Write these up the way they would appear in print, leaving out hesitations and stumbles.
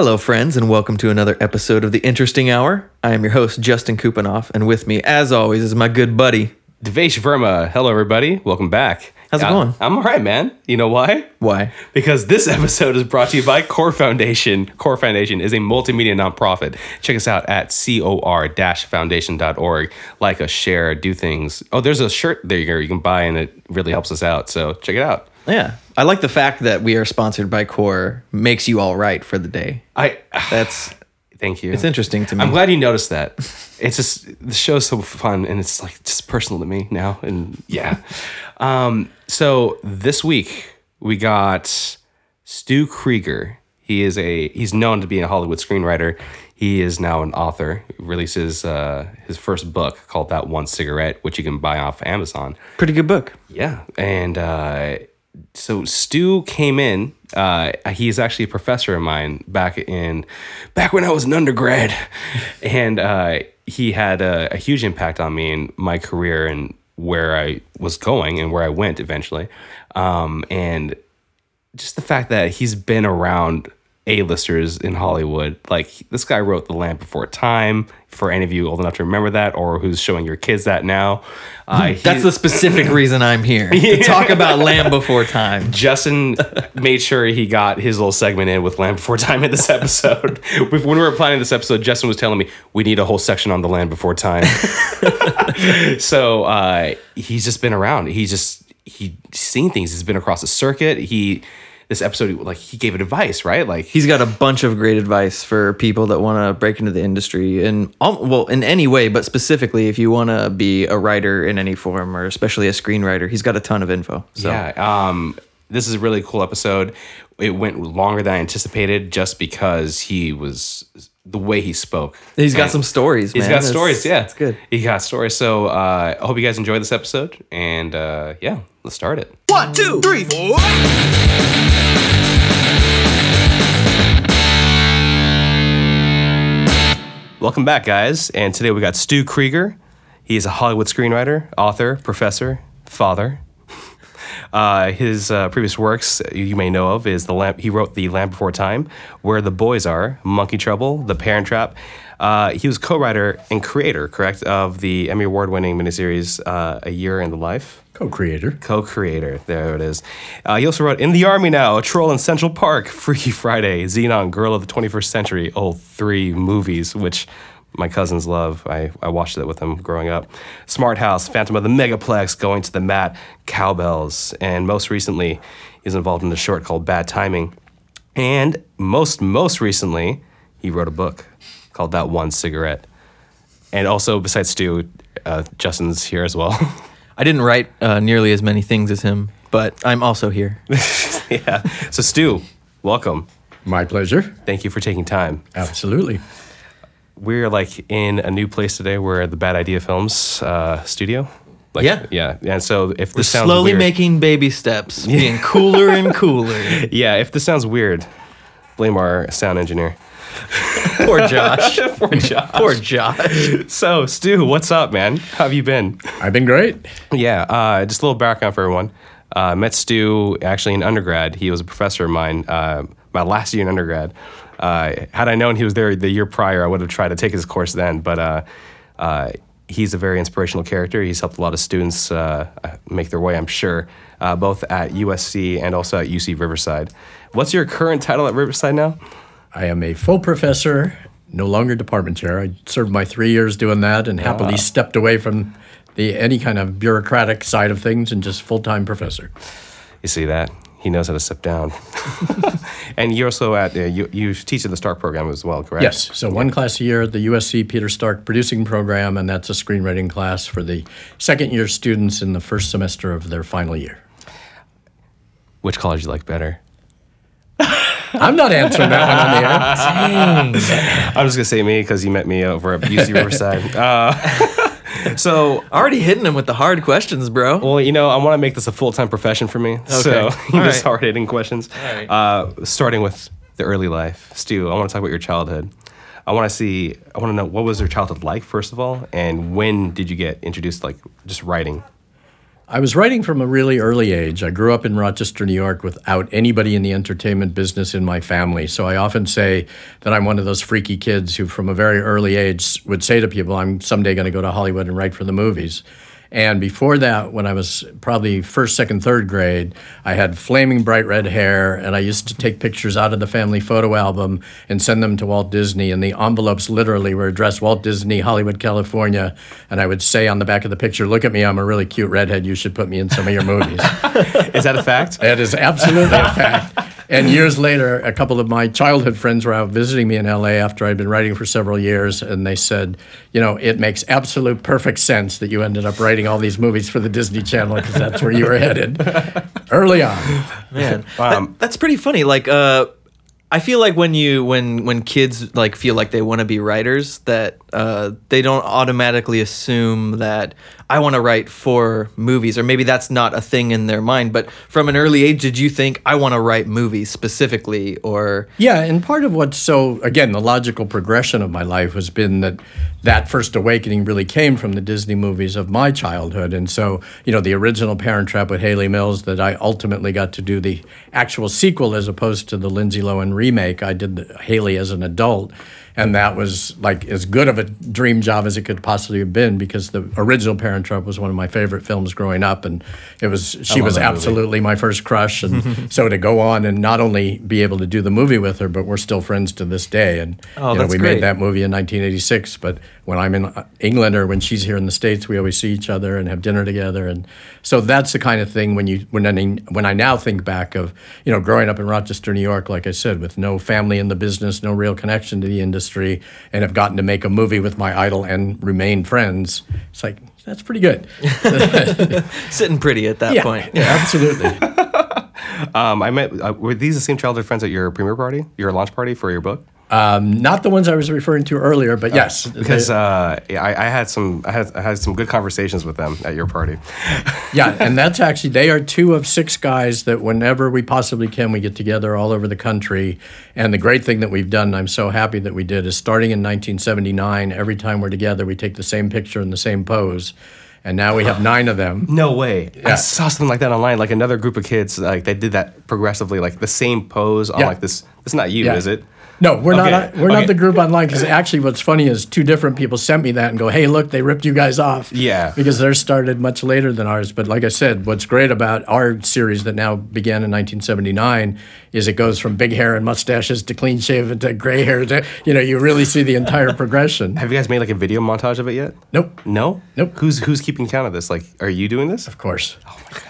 Hello, friends, and welcome to another episode of The Interesting Hour. I am your host, Justin Kupanoff, and with me, as always, is my good buddy, Devesh Verma. Hello, everybody. Welcome back. How's it going? I'm all right, man. You know why? Why? Because this episode is brought to you by Core Foundation. Core Foundation is a multimedia nonprofit. Check us out at cor-foundation.org. Like us, share, do things. Oh, there's a shirt there you can buy, and it really helps us out, so check it out. Yeah. I like the fact that we are sponsored by Core makes you all right for the day. Thank you. It's interesting to me. I'm glad you noticed that. It's just, the show's so fun and it's like just personal to me now. And yeah. So this week we got Stu Krieger. He's known to be a Hollywood screenwriter. He is now an author. He releases his first book called That One Cigarette, which you can buy off Amazon. Pretty good book. Yeah. And so Stu came in. He is actually a professor of mine back when I was an undergrad. And he had a huge impact on me and my career and where I was going and where I went eventually. And just the fact that he's been around A-listers in Hollywood. Like, this guy wrote The Land Before Time, for any of you old enough to remember that, or who's showing your kids that now. That's the specific reason I'm here, to talk about Land Before Time. Justin made sure he got his little segment in with Land Before Time in this episode. When we were planning this episode, Justin was telling me, we need a whole section on The Land Before Time. So he's just been around. He's seen things. He's been across the circuit. This episode, like, he gave it advice, right? Like, he's got a bunch of great advice for people that want to break into the industry, and well, in any way, but specifically if you want to be a writer in any form, or especially a screenwriter, he's got a ton of info. So. Yeah, this is a really cool episode. It went longer than I anticipated, just because the way he spoke. He's got some stories, man. He's got stories, yeah. It's good. He got stories. So I hope you guys enjoy this episode, and yeah, let's start it. 1, 2, 3, 4. Welcome back, guys, and today we got Stu Krieger. He is a Hollywood screenwriter, author, professor, father. His previous works you may know of is he wrote The Land Before Time, Where the Boys Are, Monkey Trouble, The Parent Trap. He was co-writer and creator, correct, of the Emmy Award-winning miniseries A Year in the Life. Co-creator. There it is. He also wrote In the Army Now, A Troll in Central Park, Freaky Friday, Zenon, Girl of the 21st Century, all three movies, which my cousins love. I watched that with them growing up. Smart House, Phantom of the Megaplex, Going to the Mat, Cowbells. And most recently, he's involved in a short called Bad Timing. And most recently, he wrote a book called That One Cigarette. And also, besides Stu, Justin's here as well. I didn't write nearly as many things as him, but I'm also here. Yeah. So, Stu, welcome. My pleasure. Thank you for taking time. Absolutely. We're like in a new place today. We're at the Bad Idea Films studio. Like, yeah. Yeah. And so if this sounds slowly weird, making baby steps, being cooler and cooler. Yeah. If this sounds weird, blame our sound engineer. Poor Josh. So, Stu, what's up, man? How have you been? I've been great. Yeah. Just a little background for everyone. Met Stu actually in undergrad. He was a professor of mine my last year in undergrad. Had I known he was there the year prior, I would have tried to take his course then. But he's a very inspirational character. He's helped a lot of students make their way, I'm sure, both at USC and also at UC Riverside. What's your current title at Riverside now? I am a full professor, no longer department chair. I served my 3 years doing that and happily stepped away from any kind of bureaucratic side of things and just full-time professor. You see that? He knows how to step down. And you're also you teach in the Stark program as well, correct? Yes. So one class a year at the USC Peter Stark Producing Program, and that's a screenwriting class for the second-year students in the first semester of their final year. Which college do you like better? I'm not answering that one on the air. I'm just going to say me because you met me over at UC Riverside. So already hitting him with the hard questions, bro. Well, you know, I want to make this a full-time profession for me. Okay. So just hard-hitting questions. Right. Starting with the early life. Stu, I want to talk about your childhood. I want to know, what was your childhood like, first of all? And when did you get introduced, like, just writing? I was writing from a really early age. I grew up in Rochester, New York, without anybody in the entertainment business in my family. So I often say that I'm one of those freaky kids who, from a very early age, would say to people, I'm someday going to go to Hollywood and write for the movies. And before that, when I was probably first, second, third grade, I had flaming bright red hair, and I used to take pictures out of the family photo album and send them to Walt Disney, and the envelopes literally were addressed Walt Disney, Hollywood, California, and I would say on the back of the picture, look at me, I'm a really cute redhead, you should put me in some of your movies. Is that a fact? That is absolutely a fact. And years later, a couple of my childhood friends were out visiting me in LA after I'd been writing for several years, and they said, you know, it makes absolute perfect sense that you ended up writing all these movies for the Disney Channel because that's where you were headed early on. Man, wow. That's pretty funny. Like, I feel like when kids like feel like they want to be writers, that they don't automatically assume that I want to write for movies, or maybe that's not a thing in their mind. But from an early age, did you think I want to write movies specifically, or? Yeah, and part of what's so, again, the logical progression of my life has been that first awakening really came from the Disney movies of my childhood. And so, you know, the original Parent Trap with Haley Mills that I ultimately got to do the actual sequel as opposed to the Lindsay Lohan remake. I did Haley as an adult, and that was like as good of a dream job as it could possibly have been because the original Parent Trap was one of my favorite films growing up, and she was absolutely my first crush. And so to go on and not only be able to do the movie with her, but we're still friends to this day. And we made that movie in 1986, but when I'm in England or when she's here in the States, we always see each other and have dinner together. And so that's the kind of thing when I now think back of, you know, growing up in Rochester, New York, like I said, with no family in the business, no real connection to the industry, and have gotten to make a movie with my idol and remain friends. It's like, that's pretty good. Sitting pretty at that point. Yeah, absolutely. Were these the same childhood friends at your premiere party, your launch party for your book? Not the ones I was referring to earlier, but yes, because I had some good conversations with them at your party. Yeah, and that's actually, they are two of six guys that whenever we possibly can, we get together all over the country. And the great thing that we've done, and I'm so happy that we did, is starting in 1979, every time we're together, we take the same picture in the same pose. And now we have 9 of them. No way. Yeah. I saw something like that online, like another group of kids, like they did that progressively, like the same pose on like this. It's not you, is it? No, we're not the group online, because actually what's funny is 2 different people sent me that and go, hey, look, they ripped you guys off. Yeah. Because theirs started much later than ours. But like I said, what's great about our series that now began in 1979 is it goes from big hair and mustaches to clean shaven to gray hair. To, you know, you really see the entire progression. Have you guys made like a video montage of it yet? Nope. No? Nope. Who's keeping count of this? Like, are you doing this? Of course. Oh, my God.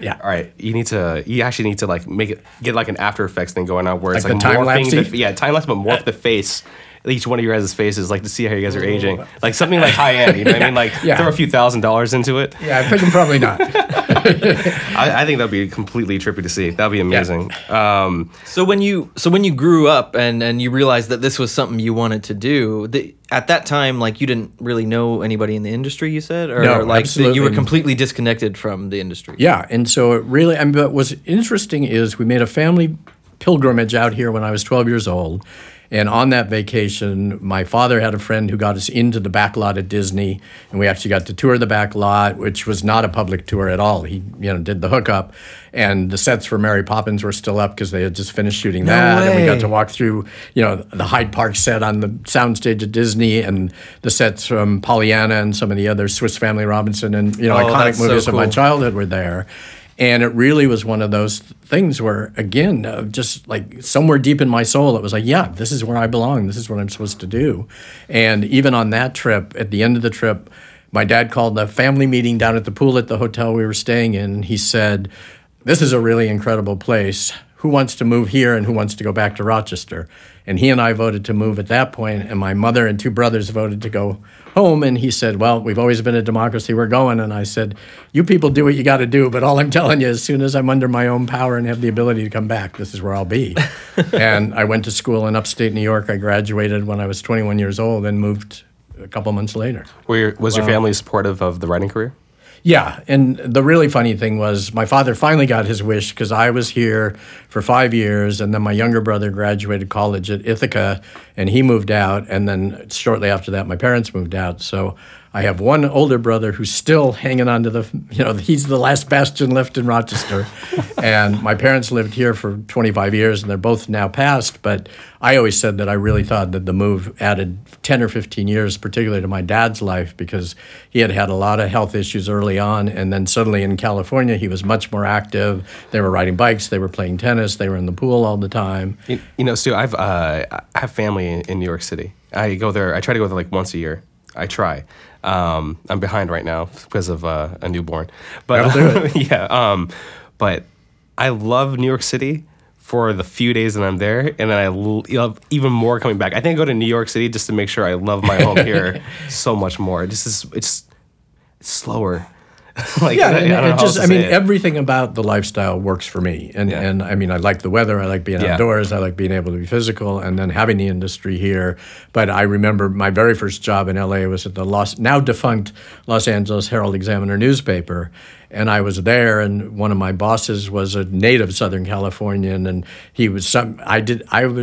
Yeah. All right. You actually need to like make it, get like an After Effects thing going on where it's like morphing. Yeah, time lapse, but morph the face. Each one of your guys' faces, like to see how you guys are aging. Like something like high end, you know what I mean? Like throw a few $1,000s into it. Yeah, I think probably not. I think that'd be completely trippy to see. That'd be amazing. Yeah. So when you grew up and you realized that this was something you wanted to do, at that time, like you didn't really know anybody in the industry, you said, you were completely disconnected from the industry. Yeah, and so it really, I mean, but what's interesting is we made a family pilgrimage out here when I was 12 years old. And on that vacation, my father had a friend who got us into the back lot at Disney, and we actually got to tour the back lot, which was not a public tour at all. He, you know, did the hookup, and the sets for Mary Poppins were still up because they had just finished shooting that. And we got to walk through, you know, the Hyde Park set on the soundstage at Disney, and the sets from Pollyanna and some of the other Swiss Family Robinson and, you know, iconic movies of my childhood were there. And it really was one of those things where, again, just like somewhere deep in my soul, it was like, yeah, this is where I belong. This is what I'm supposed to do. And even on that trip, at the end of the trip, my dad called a family meeting down at the pool at the hotel we were staying in. He said, this is a really incredible place. Who wants to move here and who wants to go back to Rochester? And he and I voted to move at that point, and my mother and 2 brothers voted to go home. And he said, well, we've always been a democracy, we're going. And I said, you people do what you got to do, but all I'm telling you, as soon as I'm under my own power and have the ability to come back, this is where I'll be. And I went to school in upstate New York. I graduated when I was 21 years old and moved a couple months later. Was your family supportive of the writing career? Yeah, and the really funny thing was my father finally got his wish because I was here for 5 years, and then my younger brother graduated college at Ithaca, and he moved out, and then shortly after that, my parents moved out. So I have one older brother who's still hanging on to the, you know, he's the last bastion left in Rochester. And my parents lived here for 25 years, and they're both now passed. But I always said that I really thought that the move added 10 or 15 years, particularly to my dad's life, because he had had a lot of health issues early on. And then suddenly in California, he was much more active. They were riding bikes. They were playing tennis. They were in the pool all the time. You know, Stu, I have family in New York City. I go there. I try to go there like once a year. I try. I'm behind right now because of a newborn. But yeah. But I love New York City for the few days that I'm there, and then I love even more coming back. I think I go to New York City just to make sure I love my home here so much more. It's slower. Like, yeah, I mean, everything about the lifestyle works for me, and I mean, I like the weather, I like being outdoors, I like being able to be physical, and then having the industry here. But I remember my very first job in LA was at the now defunct Los Angeles Herald Examiner newspaper. And I was there, and one of my bosses was a native Southern Californian, and he was I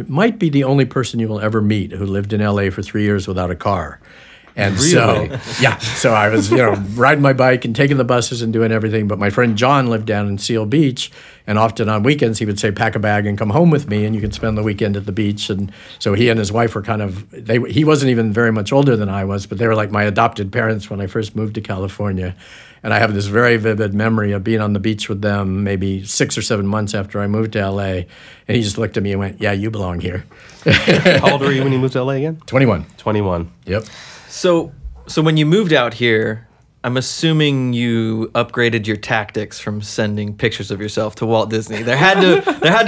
might be the only person you will ever meet who lived in LA for 3 years without a car. And really? So I was, you know, riding my bike and taking the buses and doing everything. But my friend John lived down in Seal Beach, and often on weekends he would say, "Pack a bag and come home with me, and you can spend the weekend at the beach." And so he and his wife were he wasn't even very much older than I was, but they were like my adopted parents when I first moved to California. And I have this very vivid memory of being on the beach with them maybe 6 or 7 months after I moved to LA. And he just looked at me and went, "Yeah, you belong here." How old were you when you moved to LA again? 21. 21. Yep. So when you moved out here, I'm assuming you upgraded your tactics from sending pictures of yourself to Walt Disney. There had to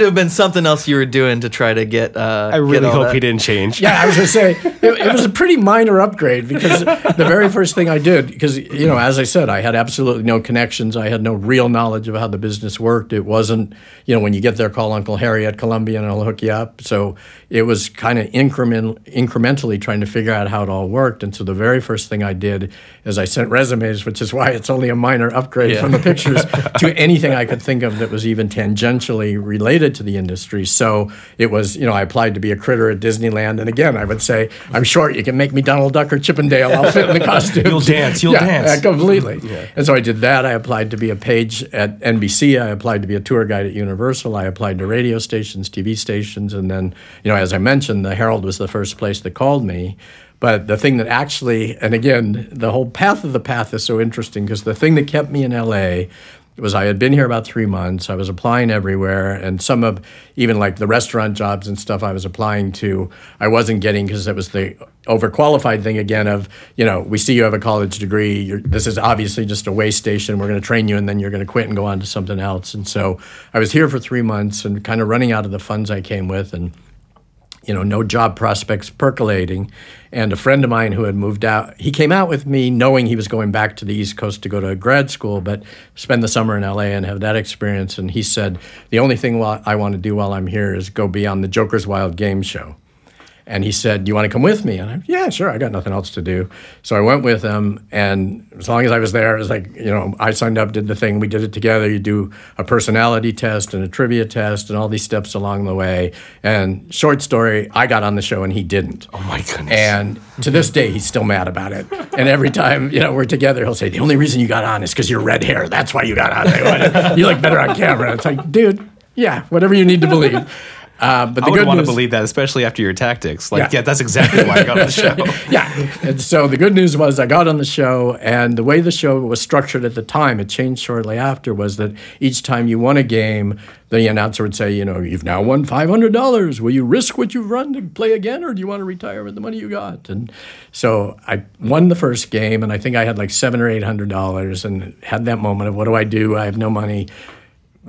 have been something else you were doing to try to get. I really hope he didn't change. Yeah, I was gonna say it was a pretty minor upgrade, because the very first thing I did, because, you know, as I said, I had absolutely no connections. I had no real knowledge of how the business worked. It wasn't, you know, when you get there, call Uncle Harry at Columbia and he'll hook you up. So it was kind of incrementally trying to figure out how it all worked. And so the very first thing I did is I sent resumes, which is why it's only a minor upgrade from the pictures, to anything I could think of that was even tangentially related to the industry. So it was, you know, I applied to be a critter at Disneyland. And again, I would say, "I'm short. You can make me Donald Duck or Chippendale. I'll fit in the costume." You'll dance. Completely. Yeah. And so I did that. I applied to be a page at NBC. I applied to be a tour guide at Universal. I applied to radio stations, TV stations. And then, you know, as I mentioned, the Herald was the first place that called me. But the thing that actually, and again, the whole path of the path is so interesting, because the thing that kept me in LA was I had been here about 3 months. I was applying everywhere, and some of, even like the restaurant jobs and stuff I was applying to, I wasn't getting, because it was the overqualified thing again of, you know, "We see you have a college degree. This is obviously just a way station. We're going to train you, and then you're going to quit and go on to something else." And so I was here for 3 months and kind of running out of the funds I came with, and, you know, no job prospects percolating. And a friend of mine who had moved out, he came out with me knowing he was going back to the East Coast to go to grad school, but spend the summer in LA and have that experience. And he said, "The only thing I want to do while I'm here is go be on the Joker's Wild Game Show." And he said, "Do you want to come with me?" And I, "Yeah, sure. I got nothing else to do." So I went with him, and as long as I was there, it was like, you know, I signed up, did the thing. We did it together. You do a personality test and a trivia test and all these steps along the way. And short story, I got on the show and he didn't. Oh, my goodness. And to this day, he's still mad about it. And every time, you know, we're together, he'll say, "The only reason you got on is because you're red hair. That's why you got on. You look better on camera." It's like, dude, yeah, whatever you need to believe. But I wouldn't want to believe that, especially after your tactics. Like, yeah, that's exactly why I got on the show. Yeah. And so the good news was I got on the show, and the way the show was structured at the time, it changed shortly after, was that each time you won a game, the announcer would say, you know, "You've now won $500. Will you risk what you've run to play again, or do you want to retire with the money you got?" And so I won the first game, and I think I had like $700 or $800, and had that moment of, what do I do? I have no money.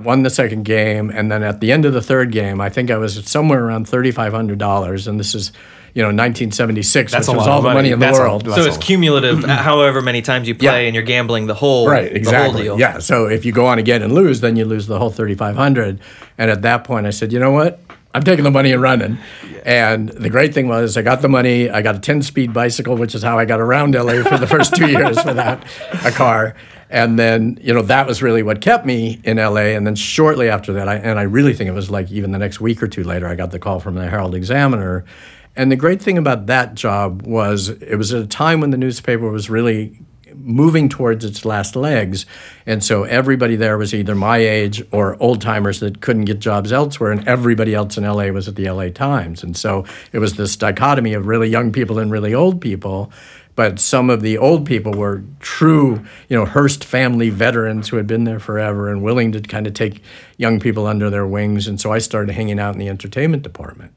Won the second game, and then at the end of the third game, I think I was somewhere around $3,500, and this is, you know, 1976, that's which was all the money in the world. So it's cumulative, however many times you play, and you're gambling the whole, the whole deal. Yeah, so if you go on again and lose, then you lose the whole $3,500. And at that point, I said, you know what? I'm taking the money and running. Yeah. And the great thing was I got the money. I got a 10-speed bicycle, which is how I got around LA for the first 2 years without a car. And then, you know, that was really what kept me in LA. And then shortly after that, I really think it was like even the next week or two later, I got the call from the Herald Examiner. And the great thing about that job was it was at a time when the newspaper was really moving towards its last legs. And so everybody there was either my age or old-timers that couldn't get jobs elsewhere, and everybody else in LA was at the LA Times. And so it was this dichotomy of really young people and really old people. But some of the old people were true, you know, Hearst family veterans who had been there forever and willing to kind of take young people under their wings. And so I started hanging out in the entertainment department.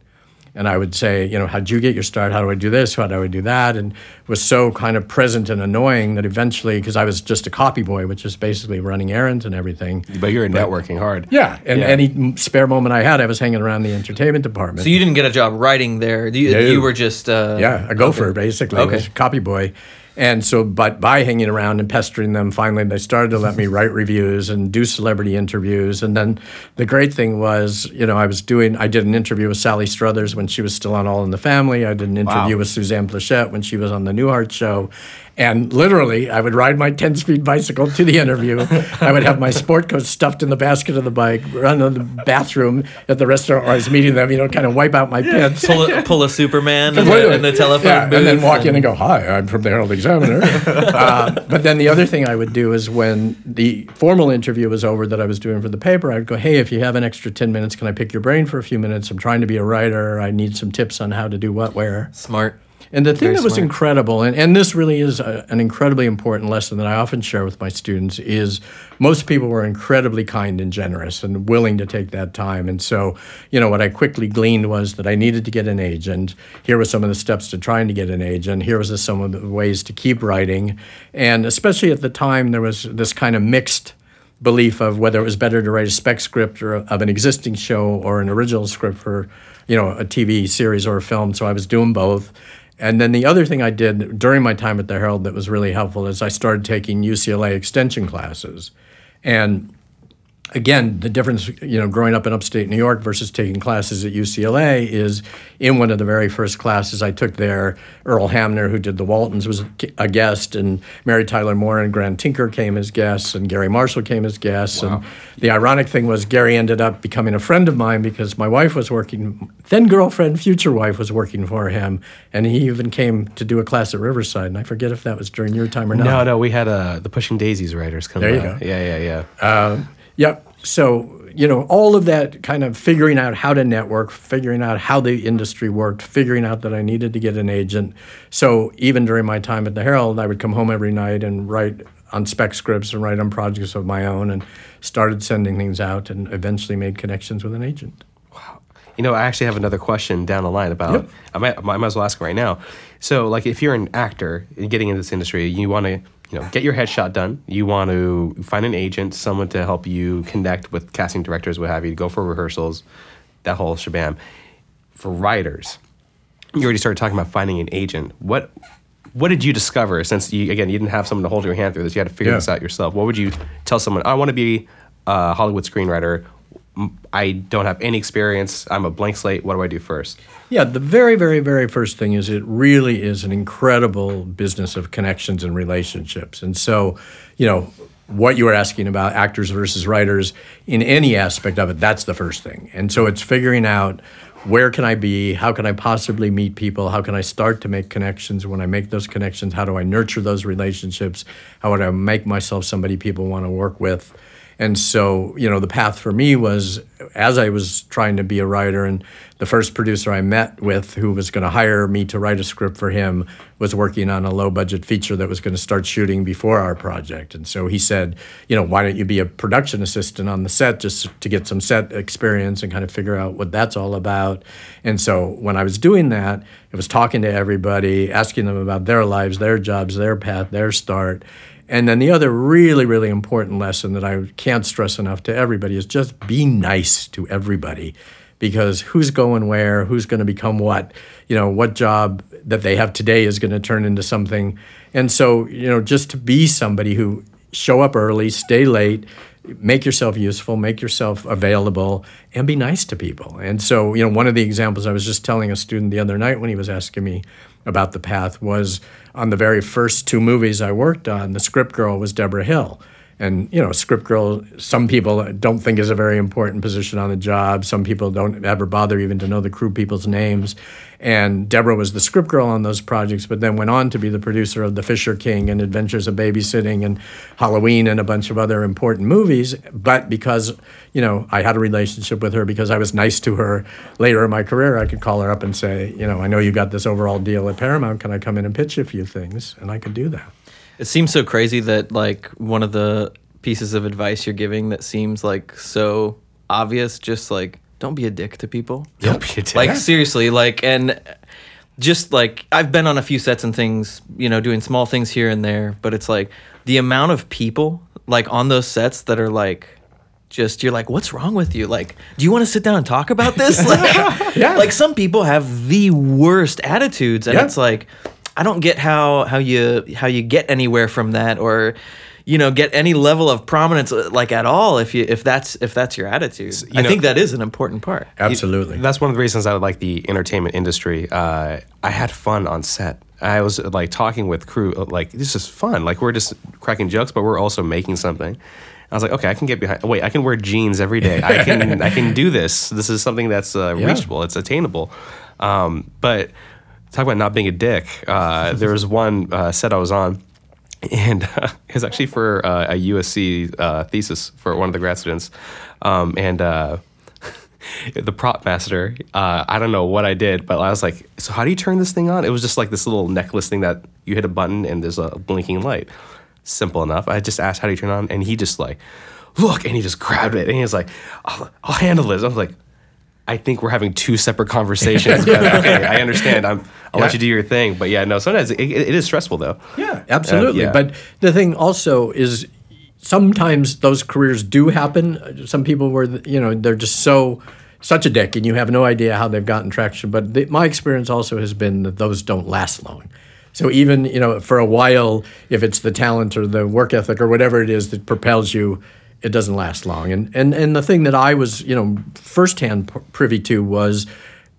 And I would say, you know, how'd you get your start? How do I do this? How do I do that? And it was so kind of present and annoying that eventually, because I was just a copy boy, which is basically running errands and everything. But you were networking hard. Yeah. And any spare moment I had, I was hanging around the entertainment department. So you didn't get a job writing there. You were just... a gopher, basically. Okay. I was a copy boy. And so, but by hanging around and pestering them, finally they started to let me write reviews and do celebrity interviews. And then the great thing was, you know, I did an interview with Sally Struthers when she was still on All in the Family. I did an interview with Suzanne Pleshette when she was on The Newhart Show. And literally, I would ride my 10-speed bicycle to the interview. I would have my sport coat stuffed in the basket of the bike, run to the bathroom at the restaurant where I was meeting them, you know, kind of wipe out my pants. Pull a Superman in the telephone booth. And then walk in and go, hi, I'm from the Herald Examiner. But then the other thing I would do is when the formal interview was over that I was doing for the paper, I would go, hey, if you have an extra 10 minutes, can I pick your brain for a few minutes? I'm trying to be a writer. I need some tips on how to do what, where. Smart. And the thing that was incredible, and this really is an incredibly important lesson that I often share with my students, is most people were incredibly kind and generous and willing to take that time. And so, you know, what I quickly gleaned was that I needed to get an agent. Here were some of the steps to trying to get an agent. Here was some of the ways to keep writing. And especially at the time, there was this kind of mixed belief of whether it was better to write a spec script or of an existing show or an original script for, you know, a TV series or a film. So I was doing both. And then the other thing I did during my time at the Herald that was really helpful is I started taking UCLA extension classes. And again, the difference, you know, growing up in upstate New York versus taking classes at UCLA is in one of the very first classes I took there, Earl Hamner, who did The Waltons, was a guest, and Mary Tyler Moore and Grant Tinker came as guests, and Gary Marshall came as guests. Wow. And the ironic thing was Gary ended up becoming a friend of mine because my wife was working, then girlfriend, future wife was working for him, and he even came to do a class at Riverside, and I forget if that was during your time or not. No, we had the Pushing Daisies writers come out. There you go. Yeah. Yep. So, you know, all of that kind of figuring out how to network, figuring out how the industry worked, figuring out that I needed to get an agent. So even during my time at the Herald, I would come home every night and write on spec scripts and write on projects of my own and started sending things out and eventually made connections with an agent. Wow. You know, I actually have another question down the line about, yep. I might as well ask it right now. So, like, if you're an actor getting into this industry, you want to... you know, get your headshot done. You want to find an agent, someone to help you connect with casting directors, what have you, go for rehearsals, that whole shabam. For writers, you already started talking about finding an agent. What did you discover since, you didn't have someone to hold your hand through this? You had to figure this out yourself. What would you tell someone, I want to be a Hollywood screenwriter. I don't have any experience. I'm a blank slate. What do I do first? Yeah, the very, very, very first thing is it really is an incredible business of connections and relationships. And so, you know, what you were asking about actors versus writers, in any aspect of it, that's the first thing. And so it's figuring out, where can I be? How can I possibly meet people? How can I start to make connections? When I make those connections, how do I nurture those relationships? How would I make myself somebody people want to work with? And so, you know, the path for me was, as I was trying to be a writer, and the first producer I met with who was going to hire me to write a script for him was working on a low-budget feature that was going to start shooting before our project. And so he said, you know, why don't you be a production assistant on the set just to get some set experience and kind of figure out what that's all about. And so when I was doing that, it was talking to everybody, asking them about their lives, their jobs, their path, their start. And then the other really, really important lesson that I can't stress enough to everybody is just be nice to everybody, because who's going where, who's going to become what, you know, what job that they have today is going to turn into something. And so, you know, just to be somebody who show up early, stay late, make yourself useful, make yourself available, and be nice to people. And so, you know, one of the examples I was just telling a student the other night when he was asking me about the path was on the very first two movies I worked on, the script girl was Debra Hill. And, you know, script girl, some people don't think is a very important position on the job. Some people don't ever bother even to know the crew people's names. And Debra was the script girl on those projects, but then went on to be the producer of The Fisher King and Adventures of Babysitting and Halloween and a bunch of other important movies. But because, you know, I had a relationship with her, because I was nice to her later in my career, I could call her up and say, you know, I know you got this overall deal at Paramount. Can I come in and pitch a few things? And I could do that. It seems so crazy that, like, one of the pieces of advice you're giving that seems, like, so obvious, just, like, don't be a dick to people. Don't be a dick. Like, seriously, like, and just, like, I've been on a few sets and things, you know, doing small things here and there, but it's, like, the amount of people, like, on those sets that are, like, just, you're like, what's wrong with you? Like, do you want to sit down and talk about this? Like, yeah. Like, some people have the worst attitudes, and it's, like, I don't get how you get anywhere from that, or, you know, get any level of prominence, like, at all, if that's your attitude. So, I think that is an important part. Absolutely, that's one of the reasons I would like the entertainment industry. I had fun on set. I was, like, talking with crew, like, this is fun. Like, we're just cracking jokes, but we're also making something. I was like, okay, I can get behind. Wait, I can wear jeans every day. I can do this. This is something that's reachable. It's attainable. But talk about not being a dick. There was one set I was on, and it was actually for a USC thesis for one of the grad students. The prop master, I don't know what I did, but I was like, so how do you turn this thing on? It was just like this little necklace thing that you hit a button and there's a blinking light. Simple enough. I just asked, how do you turn it on? And he just, like, look, and he just grabbed it. And he was like, I'll handle this. I was like, I think we're having two separate conversations. But okay, I understand. I'll let you do your thing. But, yeah, no, sometimes it is stressful, though. Yeah, absolutely. But the thing also is sometimes those careers do happen. Some people were, you know, they're just such a dick, and you have no idea how they've gotten traction. But my experience also has been that those don't last long. So even, you know, for a while, if it's the talent or the work ethic or whatever it is that propels you, it doesn't last long. And the thing that I was, you know, firsthand privy to was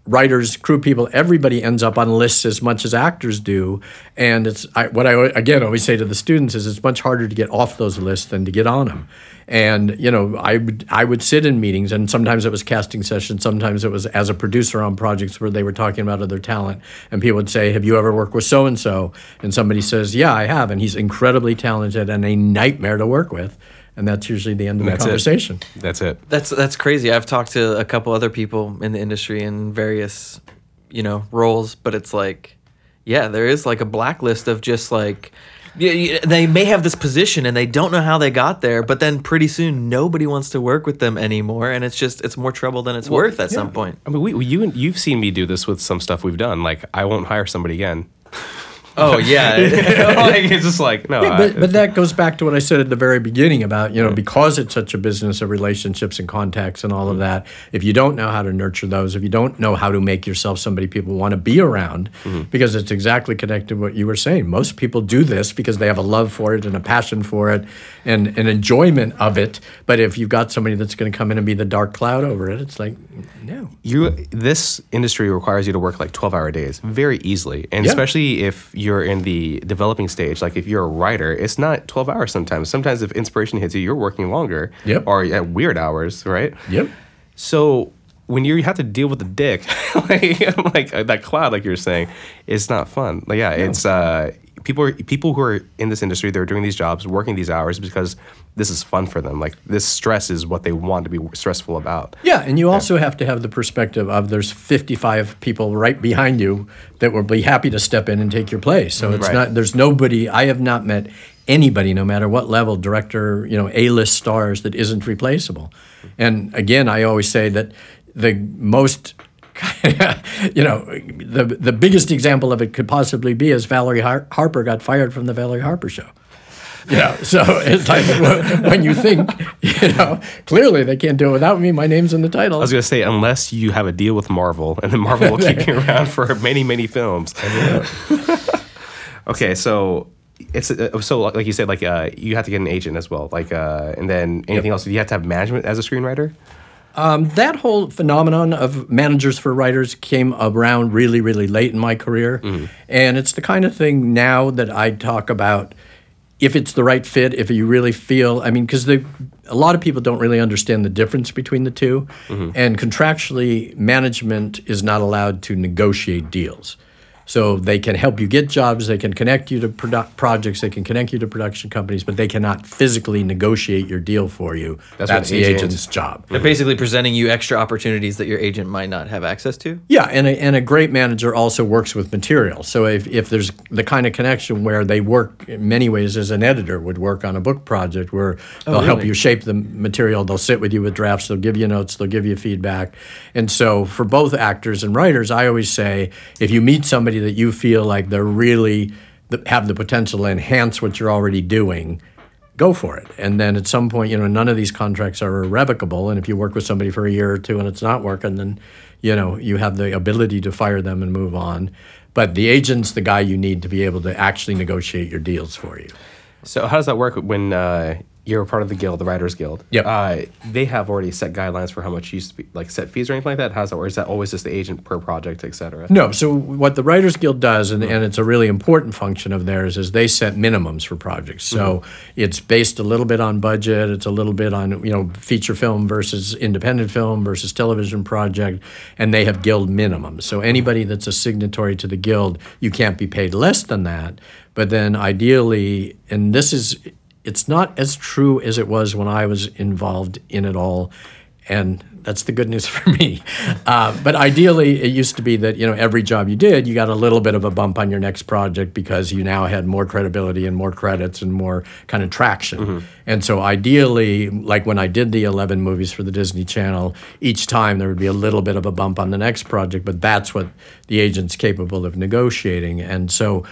writers, crew people, everybody ends up on lists as much as actors do. And what I always say to the students is it's much harder to get off those lists than to get on them. And, you know, I would sit in meetings, and sometimes it was casting sessions, sometimes it was as a producer on projects where they were talking about other talent, and people would say, have you ever worked with so-and-so? And somebody says, yeah, I have, and he's incredibly talented and a nightmare to work with. And that's usually the end of the conversation. That's it. That's crazy. I've talked to a couple other people in the industry in various, you know, roles, but it's like, yeah, there is, like, a blacklist of just, like, they may have this position and they don't know how they got there, but then pretty soon nobody wants to work with them anymore, and it's just, it's more trouble than it's worth at some point. I mean, you've seen me do this with some stuff we've done. Like, I won't hire somebody again. Oh, yeah. Like, it's just like, no. Yeah, but that goes back to what I said at the very beginning about, you know, because it's such a business of relationships and contacts and all of that, if you don't know how to nurture those, if you don't know how to make yourself somebody people want to be around, because it's exactly connected to what you were saying. Most people do this because they have a love for it and a passion for it and an enjoyment of it. But if you've got somebody that's going to come in and be the dark cloud over it, it's like, no. This industry requires you to work, like, 12-hour days very easily, and especially if you're in the developing stage. Like, if you're a writer, it's not 12 hours sometimes. Sometimes if inspiration hits you, you're working longer or at weird hours, right? Yep. So when you have to deal with the dick, like that cloud, like you're saying, it's not fun. Like, yeah, it's people who are in this industry, they're doing these jobs, working these hours because this is fun for them. Like, this stress is what they want to be stressful about. Yeah, and you also have to have the perspective of there's 55 people right behind you that will be happy to step in and take your place. So it's not, there's nobody, I have not met anybody, no matter what level, director, you know, A-list stars, that isn't replaceable. And again, I always say that the most, you know, the biggest example of it could possibly be is Valerie Harper got fired from the Valerie Harper Show. You know, so it's like when you think, you know, clearly they can't do it without me. My name's in the title. I was going to say, unless you have a deal with Marvel, and then Marvel will keep you around for many, many films. Okay, so it's so like you said, like you have to get an agent as well, like and then anything else. Do you have to have management as a screenwriter? That whole phenomenon of managers for writers came around really, really late in my career, and it's the kind of thing now that I talk about if it's the right fit, if you really feel, I mean, because a lot of people don't really understand the difference between the two. Mm-hmm. And contractually, management is not allowed to negotiate deals. So they can help you get jobs, they can connect you to projects, they can connect you to production companies, but they cannot physically negotiate your deal for you. That's the agent's job. They're basically presenting you extra opportunities that your agent might not have access to? Yeah, and a great manager also works with material. So if there's the kind of connection where they work in many ways as an editor would work on a book project where they'll help you shape the material, they'll sit with you with drafts, they'll give you notes, they'll give you feedback. And so for both actors and writers, I always say, if you meet somebody that you feel like they really have the potential to enhance what you're already doing, go for it. And then at some point, none of these contracts are irrevocable. And if you work with somebody for a year or two and it's not working, then, you have the ability to fire them and move on. But the agent's the guy you need to be able to actually negotiate your deals for you. So how does that work when you're a part of the guild, the Writers Guild? Yeah. They have already set guidelines for how much you used to be, like set fees or anything like that? How's that, or is that always just the agent per project, et cetera? No. So what the Writers Guild does, and it's a really important function of theirs, is they set minimums for projects. So it's based a little bit on budget. It's a little bit on, feature film versus independent film versus television project, and they have guild minimums. So anybody that's a signatory to the guild, you can't be paid less than that. But then ideally, and it's not as true as it was when I was involved in it all, and that's the good news for me. But ideally, it used to be that every job you did, you got a little bit of a bump on your next project because you now had more credibility and more credits and more kind of traction. Mm-hmm. And so ideally, like when I did the 11 movies for the Disney Channel, each time there would be a little bit of a bump on the next project, but that's what the agent's capable of negotiating. And so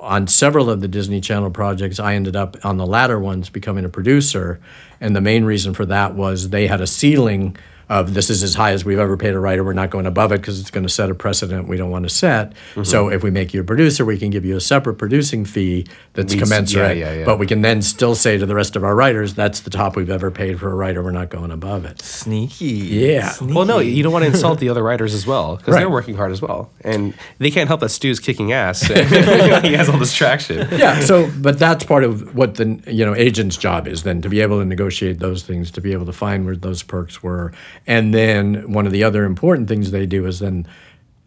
on several of the Disney Channel projects, I ended up on the latter ones becoming a producer. And the main reason for that was they had a ceiling of this is as high as we've ever paid a writer. We're not going above it because it's going to set a precedent we don't want to set. Mm-hmm. So if we make you a producer, we can give you a separate producing fee that's commensurate. Yeah. But we can then still say to the rest of our writers, that's the top we've ever paid for a writer. We're not going above it. Sneaky. Yeah. Sneaky. Well, no, you don't want to insult the other writers as well because they're working hard as well. And they can't help that Stu's kicking ass. He has all this traction. Yeah. So, but that's part of what the agent's job is then, to be able to negotiate those things, to be able to find where those perks were. And then one of the other important things they do is then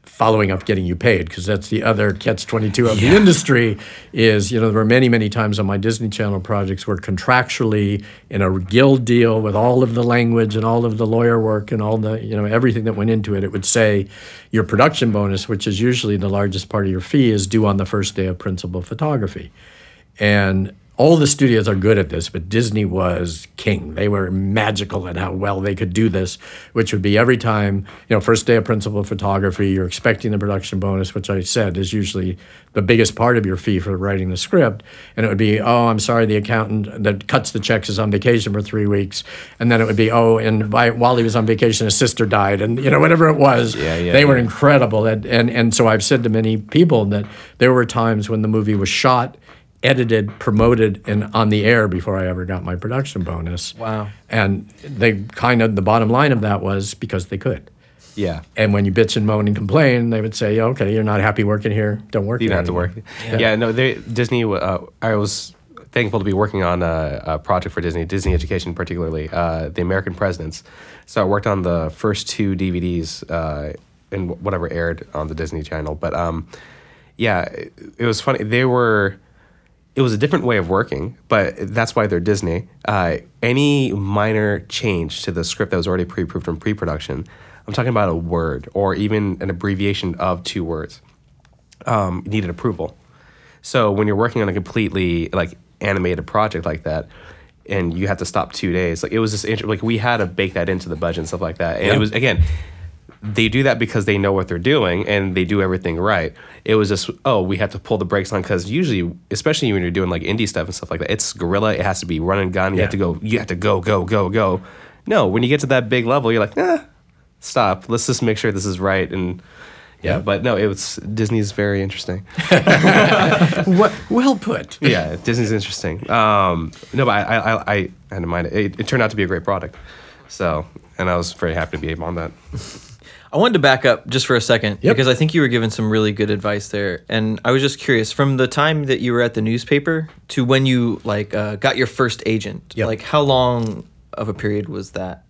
following up getting you paid, because that's the other catch-22 of the industry is, there were many, many times on my Disney Channel projects where contractually in a guild deal with all of the language and all of the lawyer work and all the, everything that went into it, it would say your production bonus, which is usually the largest part of your fee, is due on the first day of principal photography. And all the studios are good at this, but Disney was king. They were magical at how well they could do this, which would be every time, first day of principal photography, you're expecting the production bonus, which I said is usually the biggest part of your fee for writing the script. And it would be, oh, I'm sorry, the accountant that cuts the checks is on vacation for 3 weeks. And then it would be, oh, and while he was on vacation, his sister died. And, whatever it was, they were incredible. And so I've said to many people that there were times when the movie was shot, edited, promoted, and on the air before I ever got my production bonus. Wow. And they the bottom line of that was because they could. Yeah. And when you bitch and moan and complain, they would say, okay, you're not happy working here, don't work here. You don't have to work. Disney, I was thankful to be working on a project for Disney Education particularly, The American Presidents. So I worked on the first two DVDs and whatever aired on the Disney Channel. But it was funny. It was a different way of working, but that's why they're Disney. Any minor change to the script that was already pre-approved from pre-production, I'm talking about a word or even an abbreviation of two words, needed approval. So when you're working on a completely animated project like that, and you have to stop 2 days, it was just we had to bake that into the budget and stuff like that. And it was again. They do that because they know what they're doing and they do everything right. It was just, we have to pull the brakes on because usually, especially when you're doing indie stuff and stuff like that, it's guerrilla. It has to be run and gun. You have to go. You have to go, go, go, go. No, when you get to that big level, you're like, stop. Let's just make sure this is right. And but no, Disney's very interesting. Well put. Yeah, Disney's interesting. No, but I didn't mind it. It turned out to be a great product. So, and I was very happy to be able on that. I wanted to back up just for a second, because I think you were giving some really good advice there. And I was just curious, from the time that you were at the newspaper to when you got your first agent, like how long of a period was that?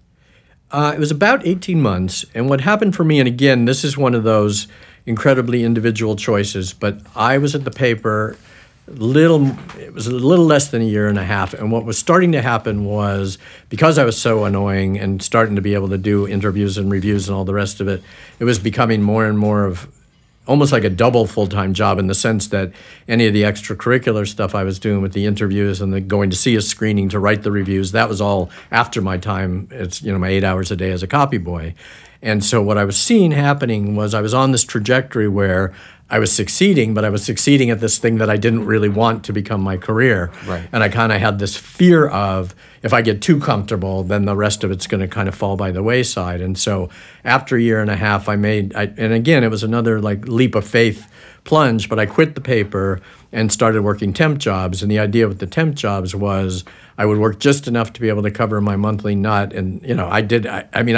It was about 18 months. And what happened for me, and again, this is one of those incredibly individual choices, but I was at the paper it was a little less than a year and a half. And what was starting to happen was, because I was so annoying and starting to be able to do interviews and reviews and all the rest of it, it was becoming more and more of almost like a double full-time job, in the sense that any of the extracurricular stuff I was doing with the interviews and the going to see a screening to write the reviews, that was all after my time. It's, you know, my 8 hours a day as a copy boy. And so what I was seeing happening was I was on this trajectory where I was succeeding, but I was succeeding at this thing that I didn't really want to become my career. Right. And I kind of had this fear of, if I get too comfortable, then the rest of it's going to kind of fall by the wayside. And so after a year and a half, and again, it was another like leap of faith plunge, but I quit the paper and started working temp jobs. And the idea with the temp jobs was I would work just enough to be able to cover my monthly nut. And, you know, I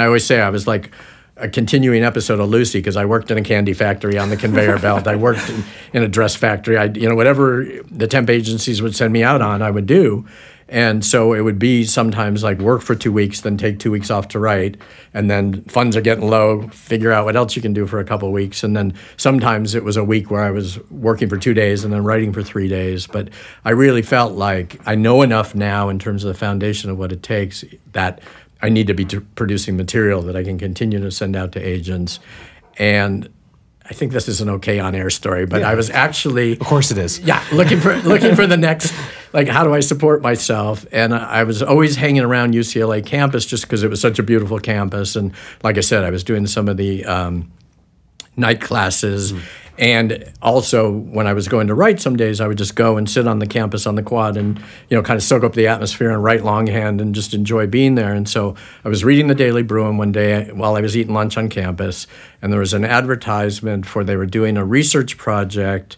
always say I was like a continuing episode of Lucy, because I worked in a candy factory on the conveyor belt. I worked in a dress factory. Whatever the temp agencies would send me out on, I would do. And so it would be sometimes like work for 2 weeks, then take 2 weeks off to write, and then funds are getting low, figure out what else you can do for a couple of weeks. And then sometimes it was a week where I was working for 2 days and then writing for 3 days. But I really felt like I know enough now in terms of the foundation of what it takes that I need to be producing material that I can continue to send out to agents. And I think this is an okay on-air story, but I was actually... Of course it is. Yeah, looking for the next, like, how do I support myself? And I was always hanging around UCLA campus just because it was such a beautiful campus. And like I said, I was doing some of the night classes. Mm-hmm. And also, when I was going to write some days, I would just go and sit on the campus on the quad and, kind of soak up the atmosphere and write longhand and just enjoy being there. And so I was reading the Daily Bruin one day while I was eating lunch on campus, and there was an advertisement for, they were doing a research project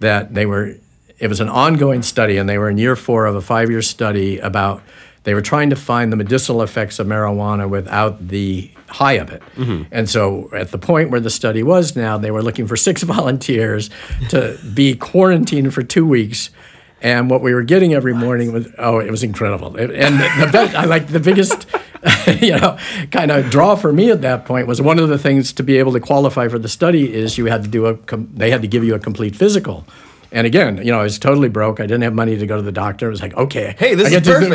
that it was an ongoing study, and they were in year 4 of a 5-year study about, they were trying to find the medicinal effects of marijuana without the high of it. Mm-hmm. And so at the point where the study was now, they were looking for 6 volunteers to be quarantined for 2 weeks. And what we were getting every morning was, it was incredible. And the biggest, kind of draw for me at that point was, one of the things to be able to qualify for the study is you had to do they had to give you a complete physical. And again, I was totally broke. I didn't have money to go to the doctor. It was like, okay. Hey, this is perfect.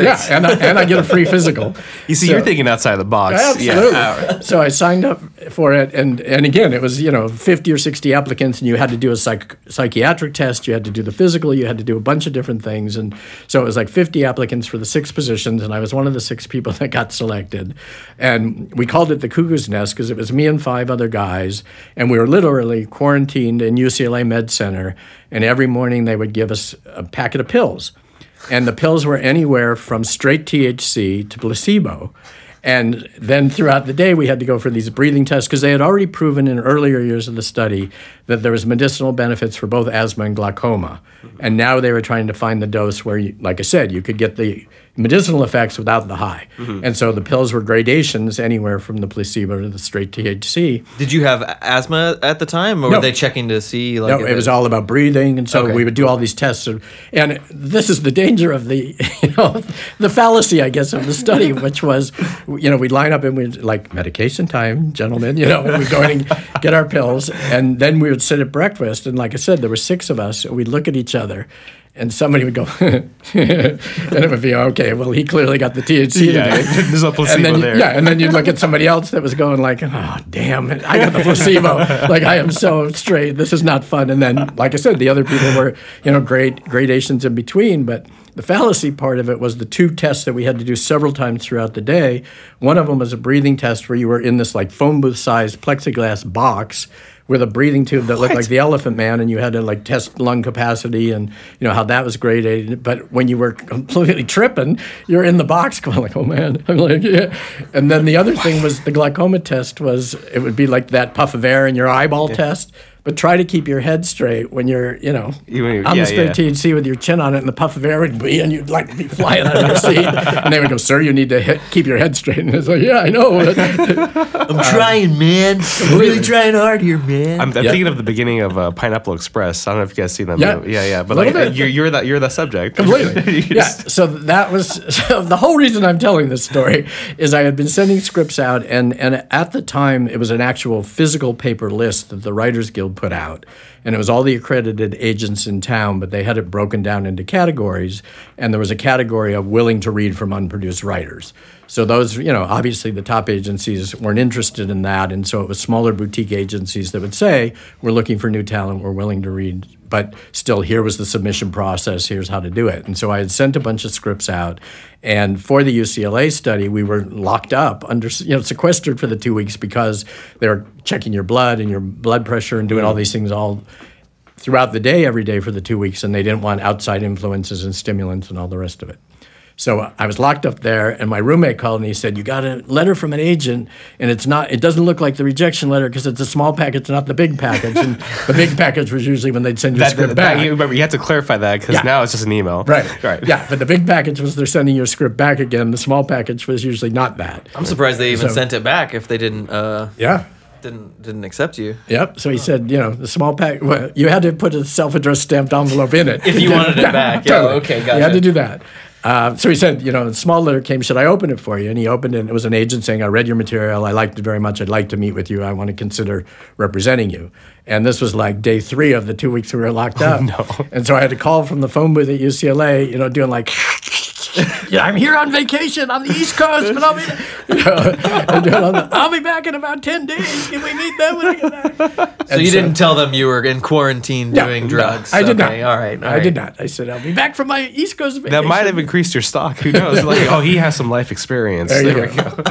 I get a free physical. You see, you're thinking outside the box. Absolutely. Yeah. So I signed up for it. And again, it was, 50 or 60 applicants, and you had to do a psychiatric test. You had to do the physical. You had to do a bunch of different things. And so it was like 50 applicants for the 6 positions, and I was one of the 6 people that got selected. And we called it the Cuckoo's Nest because it was me and 5 other guys, and we were literally quarantined in UCLA Med Center. And every morning they would give us a packet of pills. And the pills were anywhere from straight THC to placebo. And then throughout the day we had to go for these breathing tests, because they had already proven in earlier years of the study that there was medicinal benefits for both asthma and glaucoma. And now they were trying to find the dose where, like I said, you could get the medicinal effects without the high. Mm-hmm. And so the pills were gradations anywhere from the placebo to the straight THC. Did you have asthma at the time, or were they checking to see? Like, no, it was all about breathing, and so we would do all these tests. And this is the danger of the, the fallacy, I guess, of the study, which was, we'd line up and we'd like, medication time, gentlemen, and we'd go in and get our pills. And then we would sit at breakfast, and like I said, there were 6 of us, and we'd look at each other. And somebody would go, and it would be, okay, well, he clearly got the THC today. There's a placebo there. Yeah, and then you'd look at somebody else that was going like, oh, damn it, I got the placebo. Like, I am so straight. This is not fun. And then, like I said, the other people were, gradations in between. But the fallacy part of it was the 2 tests that we had to do several times throughout the day. One of them was a breathing test where you were in this, like, phone booth-sized plexiglass box with a breathing tube that looked like the Elephant Man, and you had to like test lung capacity and how that was graded. But when you were completely tripping, you're in the box going like, oh man, I'm like, yeah. And then the other thing was the glaucoma test was, it would be like that puff of air in your eyeball test. But try to keep your head straight when you're, you know, on the spit THC with your chin on it, and the puff of air would be, and you'd like be flying out of your seat. And they would go, "Sir, you need to keep your head straight." And it's like, "Yeah, I know." I'm trying, man. I'm really trying hard here, man. I'm thinking of the beginning of Pineapple Express. I don't know if you guys seen that movie. Yeah. But like, you're the subject. Completely. So that was the whole reason I'm telling this story is I had been sending scripts out, and at the time it was an actual physical paper list that the Writers Guild put out, and it was all the accredited agents in town, but they had it broken down into categories, and there was a category of willing to read from unproduced writers. So those, you know, obviously the top agencies weren't interested in that, and so it was smaller boutique agencies that would say, we're looking for new talent, we're willing to read, but still here was the submission process, here's how to do it. And so I had sent a bunch of scripts out, and for the UCLA study, we were locked up, sequestered for the 2 weeks because they were checking your blood and your blood pressure and doing all these things all throughout the day, every day for the 2 weeks, and they didn't want outside influences and stimulants and all the rest of it. So I was locked up there, and my roommate called, and he said, "You got a letter from an agent, and it doesn't look like the rejection letter because it's a small package, not the big package." And the big package was usually when they'd send your script back. You remember, you have to clarify that because now it's just an email. Right. Yeah, but the big package was they're sending your script back again. The small package was usually not that. I'm surprised they even sent it back if they didn't. Didn't accept you. Yep. So he said, you know, the small pack. Well, you had to put a self-addressed stamped envelope in it if you wanted it back. Yeah. Totally. Okay. Gotcha. You had to do that. So he said, you know, a small letter came, should I open it for you? And he opened it, and it was an agent saying, I read your material, I liked it very much, I'd like to meet with you, I want to consider representing you. And this was like day 3 of the 2 weeks we were locked up. No. And so I had to call from the phone booth at UCLA, you know, doing like, yeah, I'm here on vacation on the East Coast, but I'll be, you know, I'll be back in about 10 days. Can we meet then when I get back? So you didn't tell them you were in quarantine doing drugs? I did not. All right. I did not. I said, I'll be back from my East Coast vacation. That might have increased your stock. Who knows? Like, oh, he has some life experience. There we go.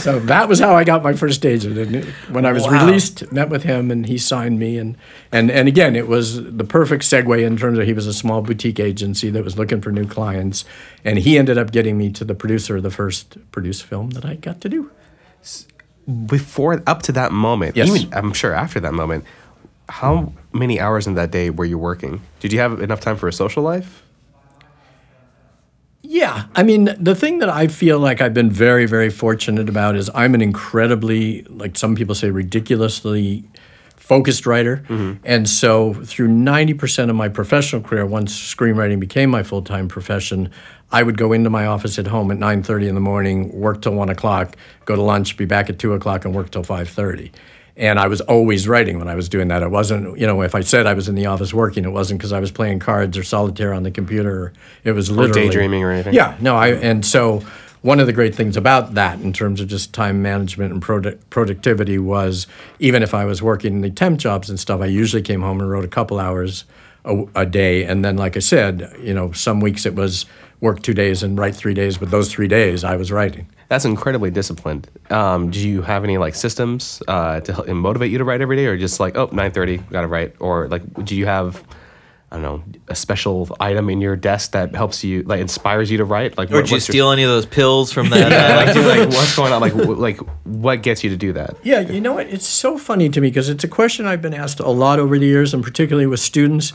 So that was how I got my first agent. And when I was released, met with him, and he signed me. And again, it was the perfect segue in terms of he was a small boutique agency that was looking for new clients. And he ended up getting me to the producer of the first produced film that I got to do. Up to that moment, even I'm sure after that moment, how many hours in that day were you working? Did you have enough time for a social life? Yeah. I mean, the thing that I feel like I've been very, very fortunate about is I'm an incredibly, like some people say, ridiculously focused writer. Mm-hmm. And so through 90% of my professional career, once screenwriting became my full-time profession, I would go into my office at home at 9:30 in the morning, work till 1 o'clock, go to lunch, be back at 2 o'clock, and work till 5:30. And I was always writing when I was doing that. It wasn't, you know, if I said I was in the office working, it wasn't because I was playing cards or solitaire on the computer. It was literally... Or daydreaming or anything. Yeah. No, and so one of the great things about that in terms of just time management and productivity was even if I was working the temp jobs and stuff, I usually came home and wrote a couple hours a day. And then, like I said, you know, some weeks it was work 2 days and write 3 days, but those 3 days I was writing. That's incredibly disciplined. Do you have any like systems to help motivate you to write every day, or just like, oh, 9:30, gotta write? Or like, do you have... I don't know, a special item in your desk that helps you, like inspires you to write? Like, or did you steal any of those pills from that? Like, what's going on? Like, what gets you to do that? Yeah, you know what? It's so funny to me because it's a question I've been asked a lot over the years, and particularly with students.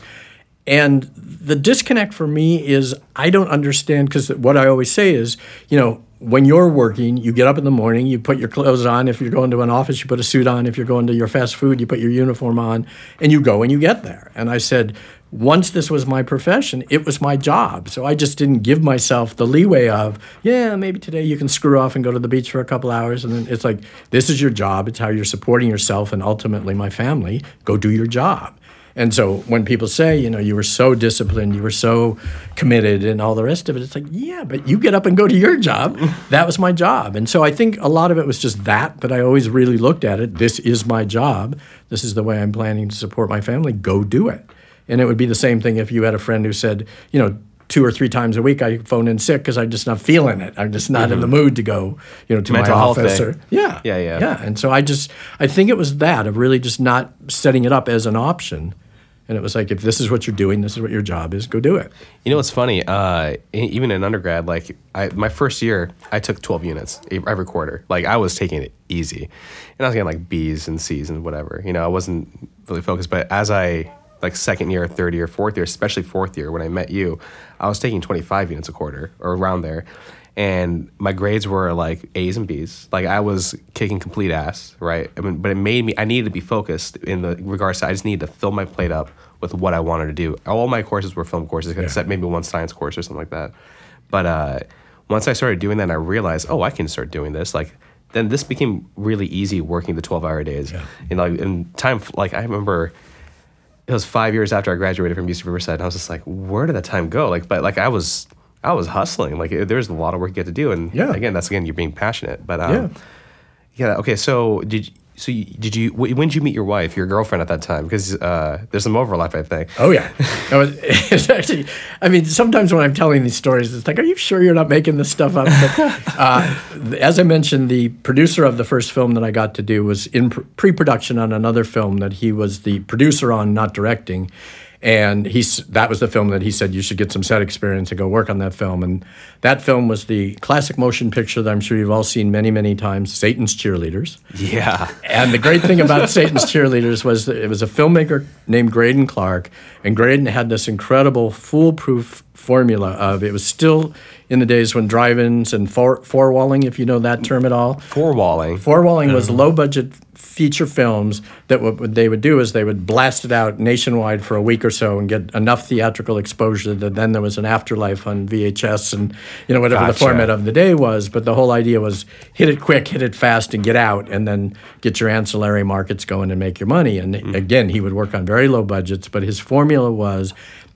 And the disconnect for me is I don't understand, because what I always say is, you know, when you're working, you get up in the morning, you put your clothes on. If you're going to an office, you put a suit on. If you're going to your fast food, you put your uniform on, and you go and you get there. And I said, once this was my profession, it was my job. So I just didn't give myself the leeway of, yeah, maybe today you can screw off and go to the beach for a couple hours. And then it's like, this is your job. It's how you're supporting yourself and ultimately my family. Go do your job. And so when people say, you know, you were so disciplined, you were so committed and all the rest of it, it's like, yeah, but you get up and go to your job. That was my job. And so I think a lot of it was just that I always really looked at it. This is my job. This is the way I'm planning to support my family. Go do it. And it would be the same thing if you had a friend who said, you know, 2 or 3 times a week I phone in sick because I'm just not feeling it. I'm just not in the mood to go, you know, to mental my office. And so I think it was that of really just not setting it up as an option And it was like, if this is what you're doing, this is what your job is, go do it. You know what's funny? Even in undergrad, like my first year, I took 12 units every quarter. Like I was taking it easy. And I was getting like B's and C's and whatever. You know, I wasn't really focused. But as I, like second year, third year, fourth year, especially fourth year when I met you, I was taking 25 units a quarter or around there. And my grades were like A's and B's. Like I was kicking complete ass, right? I mean, but it made me, I needed to be focused in the regards to, I just needed to fill my plate up with what I wanted to do. All my courses were film courses, except maybe one science course or something like that. But once I started doing that and I realized, oh, I can start doing this. Like then this became really easy working the 12-hour days. Yeah. And like in time, like I remember it was 5 years after I graduated from UC Riverside and I was just like, where did that time go? Like, but like I was hustling. Like there's a lot of work you get to do, and again, that's you're being passionate. But okay. So did you? When did you meet your wife, your girlfriend at that time? Because there's some overlap, I think. Oh yeah, it's actually. I mean, sometimes when I'm telling these stories, it's like, are you sure you're not making this stuff up? But, as I mentioned, the producer of the first film that I got to do was in pre-production on another film that he was the producer on, not directing. And that was the film that he said, you should get some set experience and go work on that film. And that film was the classic motion picture that I'm sure you've all seen many, many times, Satan's Cheerleaders. Yeah. And the great thing about Satan's Cheerleaders was that it was a filmmaker named Graydon Clark. And Graydon had this incredible foolproof formula of, it was still in the days when drive-ins and four-walling, if you know that term at all. Four-walling. Four-walling was low-budget feature films that what they would do is they would blast it out nationwide for a week or so and get enough theatrical exposure that then there was an afterlife on VHS and whatever the format of the day was. But the whole idea was hit it quick, hit it fast, and get out, and then get your ancillary markets going and make your money. And again, he would work on very low budgets, but his formula was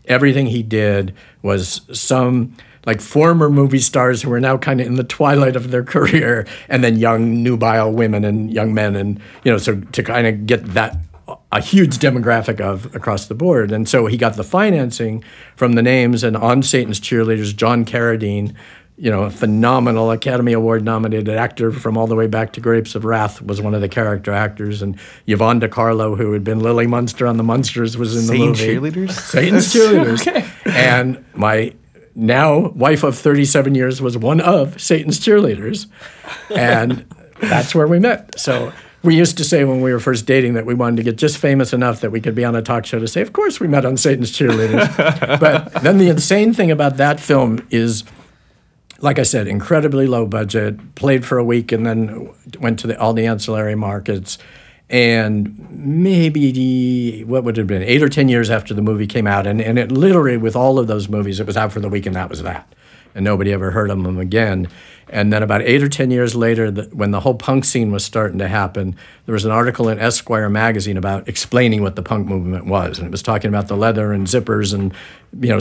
everything he did was some like former movie stars who are now kind of in the twilight of their career, and then young, nubile women and young men, and so to kind of get that a huge demographic of across the board. And so he got the financing from the names, and on Satan's Cheerleaders, John Carradine, a phenomenal Academy Award-nominated actor from all the way back to Grapes of Wrath was one of the character actors, and Yvonne DiCarlo, who had been Lily Munster on The Munsters, was in the movie. Satan's Cheerleaders? Okay. And my now wife of 37 years was one of Satan's Cheerleaders, and that's where we met. So we used to say when we were first dating that we wanted to get just famous enough that we could be on a talk show to say, of course we met on Satan's Cheerleaders. But then the insane thing about that film is, like I said, incredibly low budget, played for a week and then went to all the ancillary markets. And maybe what would it have been, 8 or 10 years after the movie came out, and it literally, with all of those movies, it was out for the week and that was that. And nobody ever heard of them again. And then about 8 or 10 years later, when the whole punk scene was starting to happen, there was an article in Esquire magazine about explaining what the punk movement was. And it was talking about the leather and zippers and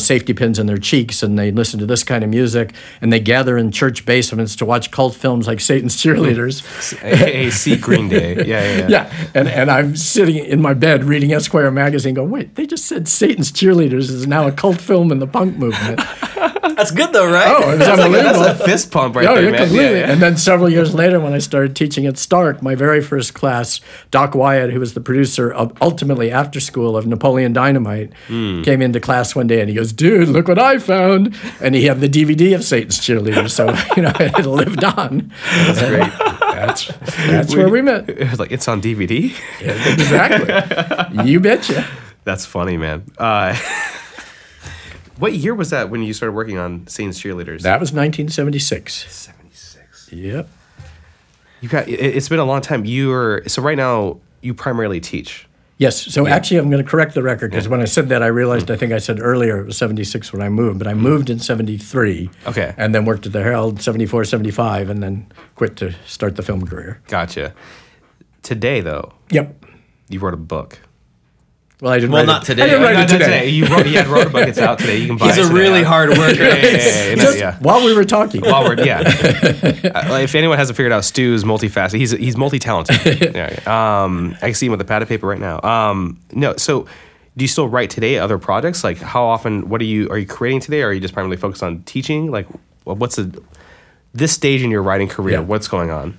safety pins in their cheeks, and they listen to this kind of music, and they gather in church basements to watch cult films like Satan's Cheerleaders. AAC Green Day. Yeah. Yeah, and I'm sitting in my bed reading Esquire magazine going, wait, they just said Satan's Cheerleaders is now a cult film in the punk movement. That's good though, right? Oh, it was unbelievable. That's a fist pump right there, man. Completely. Yeah. And then several years later, when I started teaching at Stark, my very first class, Doc Wyatt, who was the producer of ultimately after school of Napoleon Dynamite, came into class one day and he goes, dude, look what I found. And he had the DVD of Satan's Cheerleaders, so it lived on. That's great. That's where we met. It was like, it's on DVD? Yeah, exactly. You betcha. That's funny, man. What year was that when you started working on Satan's Cheerleaders? That was 1976. 76. Yep. It's been a long time. So right now you primarily teach. Yes. So actually, I'm going to correct the record because when I said that, I realized I think I said earlier it was 76 when I moved, but I moved in 73. Okay. And then worked at the Herald 74, 75, and then quit to start the film career. Gotcha. Today, though. Yep. You wrote a book. Well, I didn't write it today. I didn't write it today. You wrote a book. It's out today. You can buy it. He's a really hard worker. While we were talking. If anyone hasn't figured out, Stu's multifaceted. He's multi-talented. I can see him with a pad of paper right now. So do you still write today other projects? Like how often, are you creating today? Or are you just primarily focused on teaching? Like this stage in your writing career, what's going on?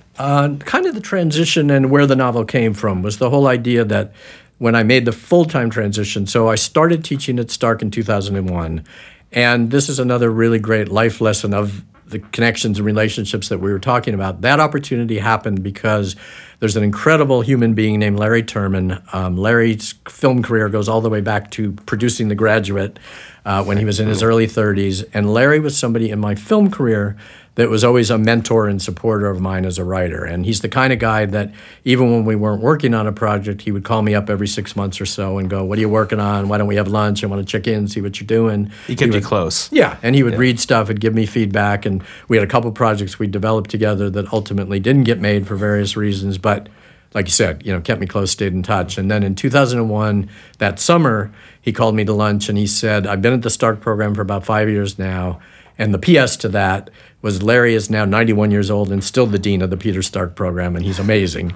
Kind of the transition and where the novel came from was the whole idea that when I made the full-time transition. So I started teaching at Stark in 2001. And this is another really great life lesson of the connections and relationships that we were talking about. That opportunity happened because there's an incredible human being named Larry Terman. Larry's film career goes all the way back to producing The Graduate when he was in his early 30s. And Larry was somebody in my film career that was always a mentor and supporter of mine as a writer. And he's the kind of guy that even when we weren't working on a project, he would call me up every 6 months or so and go, what are you working on? Why don't we have lunch? I want to check in, see what you're doing. He kept you close. Yeah, and he would read stuff and give me feedback. And we had a couple projects we developed together that ultimately didn't get made for various reasons. But like you said, you know, kept me close, stayed in touch. And then in 2001, that summer, he called me to lunch and he said, I've been at the Stark program for about 5 years now. And the P.S. to that was Larry is now 91 years old and still the dean of the Peter Stark program, and he's amazing.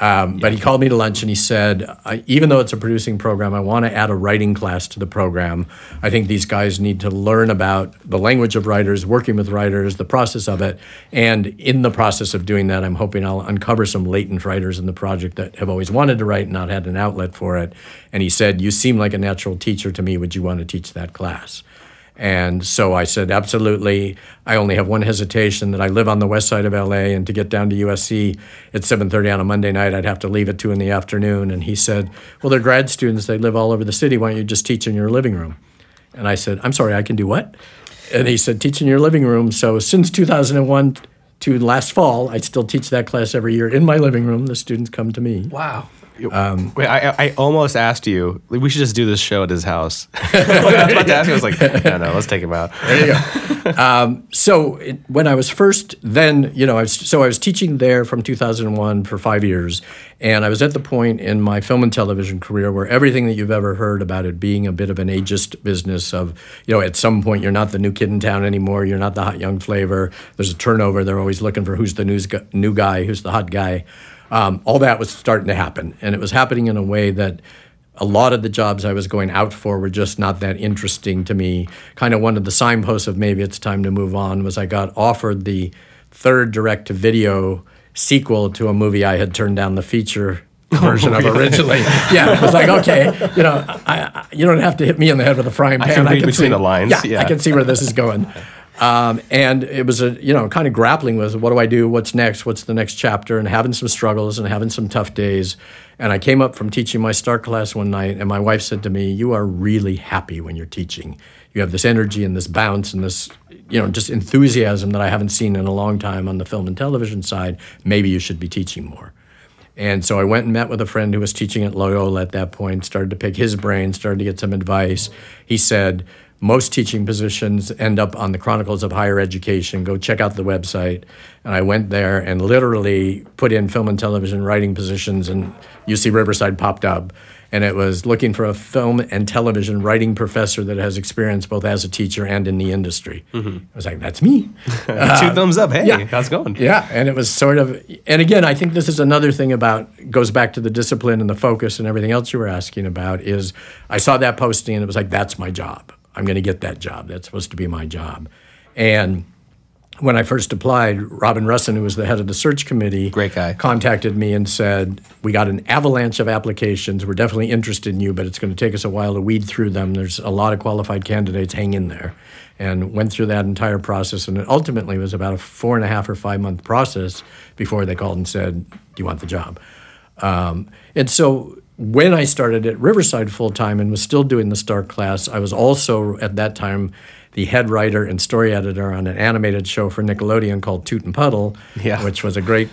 But he called me to lunch and he said, even though it's a producing program, I want to add a writing class to the program. I think these guys need to learn about the language of writers, working with writers, the process of it. And in the process of doing that, I'm hoping I'll uncover some latent writers in the project that have always wanted to write and not had an outlet for it. And he said, you seem like a natural teacher to me. Would you want to teach that class? And so I said, absolutely. I only have one hesitation, that I live on the west side of LA, and to get down to USC at 7:30 on a Monday night, I'd have to leave at 2 in the afternoon. And he said, well, they're grad students. They live all over the city. Why don't you just teach in your living room? And I said, I'm sorry, I can do what? And he said, teach in your living room. So since 2001 to last fall, I still teach that class every year in my living room. The students come to me. Wow. Wait, I almost asked you, we should just do this show at his house. I was about to ask you, I was like, no, let's take him out. There you go. When I was first, then, you know, I was teaching there from 2001 for 5 years, and I was at the point in my film and television career where everything that you've ever heard about it being a bit of an ageist business of, you know, at some point you're not the new kid in town anymore, you're not the hot young flavor, there's a turnover, they're always looking for who's the new guy, who's the hot guy. All that was starting to happen, and it was happening in a way that a lot of the jobs I was going out for were just not that interesting to me. Kind of one of the signposts of maybe it's time to move on was I got offered the third direct-to-video sequel to a movie I had turned down the feature version of originally. Yeah, it was like, okay, you know, you don't have to hit me in the head with a frying pan. I can read between the lines. Yeah, I can see where this is going. And it was kind of grappling with what do I do, what's next, what's the next chapter, and having some struggles and having some tough days. And I came up from teaching my Stark class one night, and my wife said to me, you are really happy when you're teaching. You have this energy and this bounce and this, you know, just enthusiasm that I haven't seen in a long time on the film and television side. Maybe you should be teaching more. And so I went and met with a friend who was teaching at Loyola at that point, started to pick his brain, started to get some advice. He said, most teaching positions end up on the Chronicles of Higher Education. Go check out the website. And I went there and literally put in film and television writing positions, and UC Riverside popped up. And it was looking for a film and television writing professor that has experience both as a teacher and in the industry. Mm-hmm. I was like, that's me. Two thumbs up. Hey, yeah. How's it going? Yeah. And it was sort of, and again, I think this is another thing about, goes back to the discipline and the focus and everything else you were asking about, is I saw that posting and it was like, that's my job. I'm going to get that job. That's supposed to be my job. And when I first applied, Robin Russin, who was the head of the search committee, great guy, contacted me and said, we got an avalanche of applications. We're definitely interested in you, but it's going to take us a while to weed through them. There's a lot of qualified candidates. Hang in there. And went through that entire process. And it ultimately was about a 4.5 or 5 month process before they called and said, do you want the job? And so when I started at Riverside full-time and was still doing the Stark class, I was also, at that time, the head writer and story editor on an animated show for Nickelodeon called Toot and Puddle, which was a great,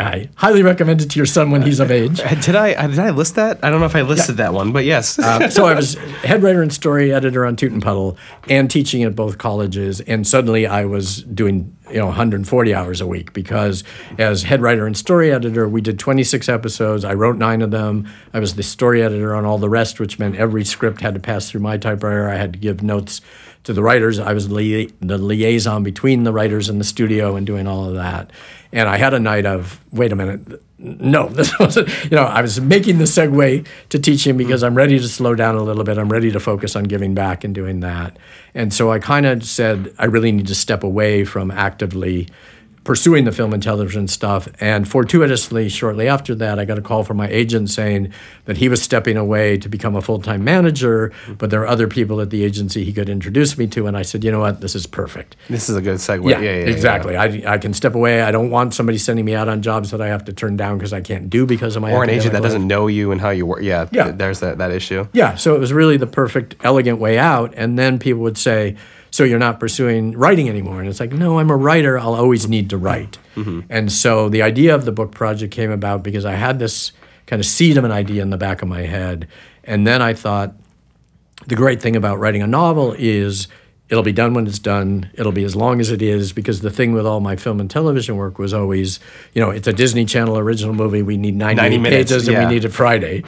I highly recommend it to your son when he's of age. Did I list that? I don't know if I listed that one, but yes. So I was head writer and story editor on Toot and Puddle and teaching at both colleges, and suddenly I was doing 140 hours a week, because as head writer and story editor, we did 26 episodes. I wrote 9 of them. I was the story editor on all the rest, which meant every script had to pass through my typewriter. I had to give notes to the writers. I was the liaison between the writers and the studio and doing all of that. And I had a night of, wait a minute, no, this wasn't, I was making the segue to teaching because I'm ready to slow down a little bit. I'm ready to focus on giving back and doing that. And so I kind of said, I really need to step away from actively pursuing the film and television stuff. And fortuitously, shortly after that, I got a call from my agent saying that he was stepping away to become a full-time manager, but there are other people at the agency he could introduce me to. And I said, you know what? This is perfect. This is a good segue. Yeah, exactly. Yeah. I can step away. I don't want somebody sending me out on jobs that I have to turn down because I can't do because of my academic life. Or an agent that doesn't know you and how you work. Yeah, yeah. There's that issue. Yeah, so it was really the perfect, elegant way out. And then people would say, so you're not pursuing writing anymore. And it's like, no, I'm a writer. I'll always need to write. Mm-hmm. And so the idea of the book project came about because I had this kind of seed of an idea in the back of my head. And then I thought, the great thing about writing a novel is it'll be done when it's done. It'll be as long as it is, because the thing with all my film and television work was always, it's a Disney Channel original movie. We need 90 minutes, pages, and we need it Friday.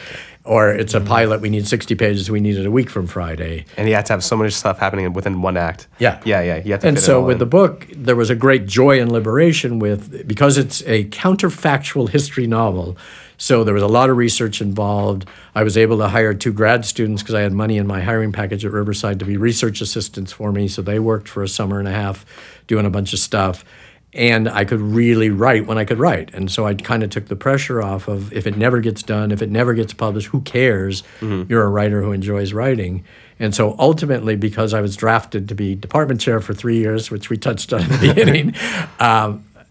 Or it's a pilot, we need 60 pages, we need it a week from Friday. And you have to have so much stuff happening within one act. Yeah. Yeah, yeah. You have to. And so with the book, there was a great joy and liberation because it's a counterfactual history novel. So there was a lot of research involved. I was able to hire 2 grad students because I had money in my hiring package at Riverside to be research assistants for me. So they worked for a summer and a half doing a bunch of stuff. And I could really write when I could write. And so I kind of took the pressure off of, if it never gets done, if it never gets published, who cares? Mm-hmm. You're a writer who enjoys writing. And so ultimately, because I was drafted to be department chair for 3 years, which we touched on at the beginning,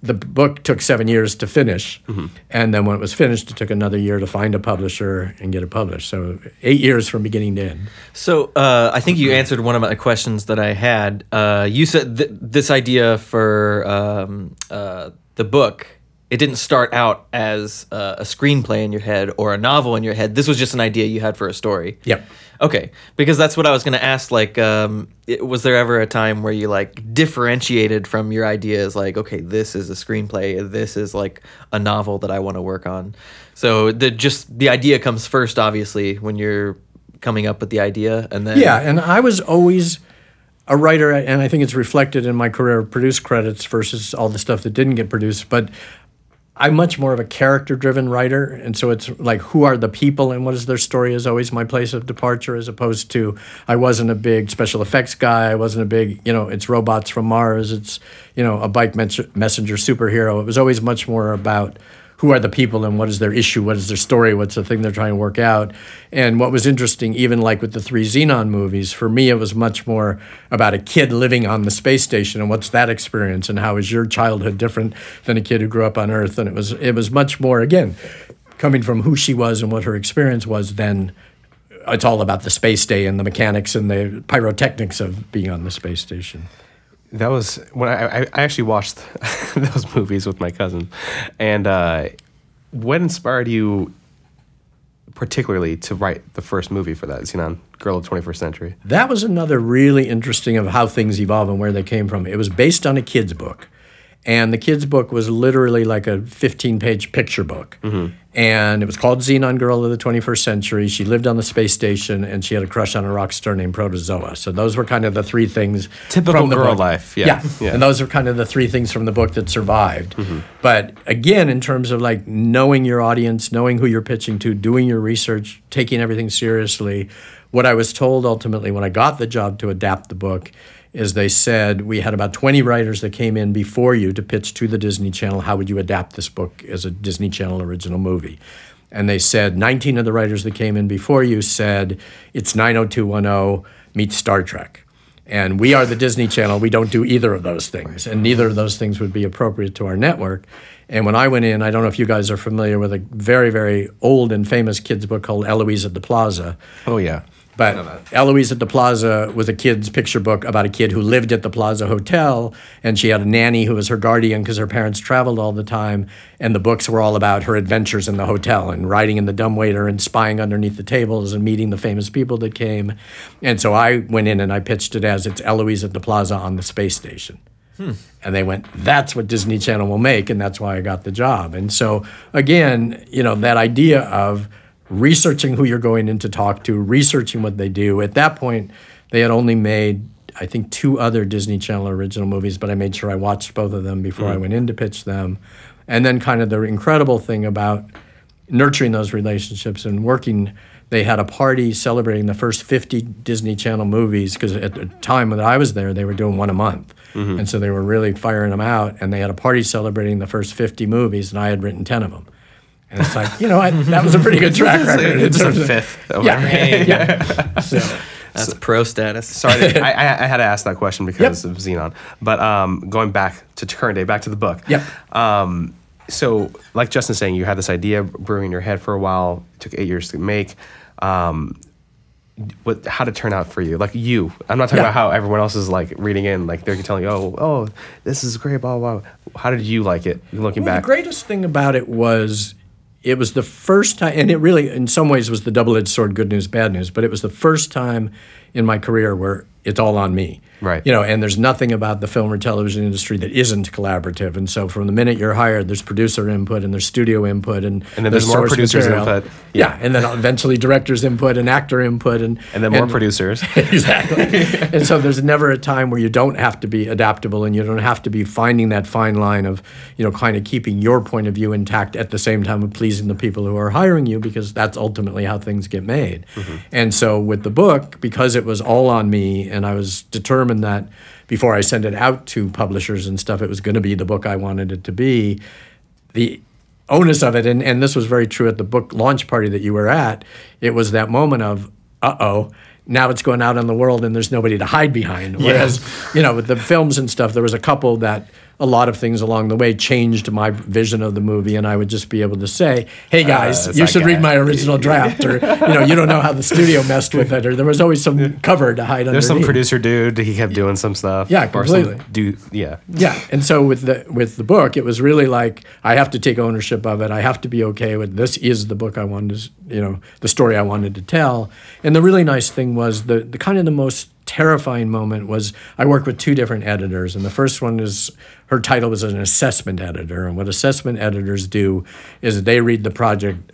the book took 7 years to finish. Mm-hmm. And then when it was finished, it took another year to find a publisher and get it published. So 8 years from beginning to end. So I think you answered one of my questions that I had. You said this idea for the book, it didn't start out as a screenplay in your head or a novel in your head. This was just an idea you had for a story. Yep. Okay, because that's what I was going to ask. Like, was there ever a time where you differentiated from your ideas? Like, okay, this is a screenplay. This is a novel that I want to work on. So the idea comes first, obviously, when you're coming up with the idea, and then and I was always a writer, and I think it's reflected in my career of produced credits versus all the stuff that didn't get produced, but I'm much more of a character-driven writer, and so it's who are the people and what is their story is always my place of departure, as opposed to I wasn't a big special effects guy, I wasn't a big, it's robots from Mars, it's, a bike messenger superhero. It was always much more about who are the people and what is their issue, what is their story, what's the thing they're trying to work out. And what was interesting, even with the 3 Zenon movies, for me it was much more about a kid living on the space station and what's that experience and how is your childhood different than a kid who grew up on Earth. And it was much more, again, coming from who she was and what her experience was than it's all about the space day and the mechanics and the pyrotechnics of being on the space station. That was when I actually watched those movies with my cousin. And what inspired you particularly to write the first movie for that, Zenon, Girl of the 21st Century? That was another really interesting of how things evolve and where they came from. It was based on a kid's book. And the kid's book was literally a 15-page picture book. Mm-hmm. And it was called Zenon, Girl of the 21st Century. She lived on the space station, and she had a crush on a rock star named Protozoa. So those were kind of the 3 things. Typical from the girl book. Life. Yeah. Yeah. And those are kind of the 3 things from the book that survived. Mm-hmm. But again, in terms of knowing your audience, knowing who you're pitching to, doing your research, taking everything seriously, what I was told ultimately when I got the job to adapt the book is they said, we had about 20 writers that came in before you to pitch to the Disney Channel, how would you adapt this book as a Disney Channel original movie? And they said, 19 of the writers that came in before you said, it's 90210 meets Star Trek. And we are the Disney Channel, we don't do either of those things, and neither of those things would be appropriate to our network. And when I went in, I don't know if you guys are familiar with a very, very old and famous kids book called Eloise at the Plaza. Oh, yeah. But Eloise at the Plaza was a kid's picture book about a kid who lived at the Plaza Hotel, and she had a nanny who was her guardian because her parents traveled all the time, and the books were all about her adventures in the hotel and riding in the dumbwaiter and spying underneath the tables and meeting the famous people that came. And so I went in and I pitched it as, it's Eloise at the Plaza on the space station. And they went, that's what Disney Channel will make, and that's why I got the job. And so, again, that idea of researching who you're going in to talk to, researching what they do. At that point, they had only made, I think, 2 other Disney Channel original movies, but I made sure I watched both of them before I went in to pitch them. And then kind of the incredible thing about nurturing those relationships and working They had a party celebrating the first 50 Disney Channel movies, because at the time that I was there, they were doing one a month. Mm-hmm. And so they were really firing them out, and they had a party celebrating the first 50 movies, and I had written 10 of them. And it's like, you know, that was a pretty good track record. It's a fifth. Yeah. So, that's pro status. Sorry, I had to ask that question because of Zenon. But going back to current day, back to the book. Yep. So, like Justin's saying, you had this idea brewing in your head for a while. It took 8 years to make. How'd it turn out for you? Like you, I'm not talking about how everyone else is like reading in, like they're telling you, oh, this is great, blah, blah, blah. How did you like it looking back? The greatest thing about it was it was the first time, and it really, in some ways, was the double-edged sword, good news, bad news, but it was the first time in my career where it's all on me. Right. You know, and there's nothing about the film or television industry that isn't collaborative. And so from the minute you're hired, there's producer input and there's studio input. And then there's more producers' input. Yeah. And then eventually director's input and actor input. And then more producers. Exactly. And so there's never a time where you don't have to be adaptable and you don't have to be finding that fine line of, you know, kind of keeping your point of view intact at the same time of pleasing the people who are hiring you, because that's ultimately how things get made. Mm-hmm. And so with the book, because it was all on me and I was determined that before I sent it out to publishers and stuff, it was going to be the book I wanted it to be. The onus of it, and this was very true at the book launch party that you were at, it was that moment of, uh-oh, now it's going out in the world and there's nobody to hide behind. Whereas, you know, with the films and stuff, there was a couple that a lot of things along the way changed my vision of the movie, and I would just be able to say, hey guys, you should read my original draft, or you know, you don't know how the studio messed with it, or there was always some cover to hide underneath. There's some producer dude, he kept doing some stuff. Yeah, completely. Yeah, and so with the book, it was really like, I have to take ownership of it, I have to be okay with this is the book I wanted to, you know, the story I wanted to tell. And the really nice thing was the kind of the most terrifying moment was I worked with two different editors, and the first one is, her title was an assessment editor, and what assessment editors do is they read the project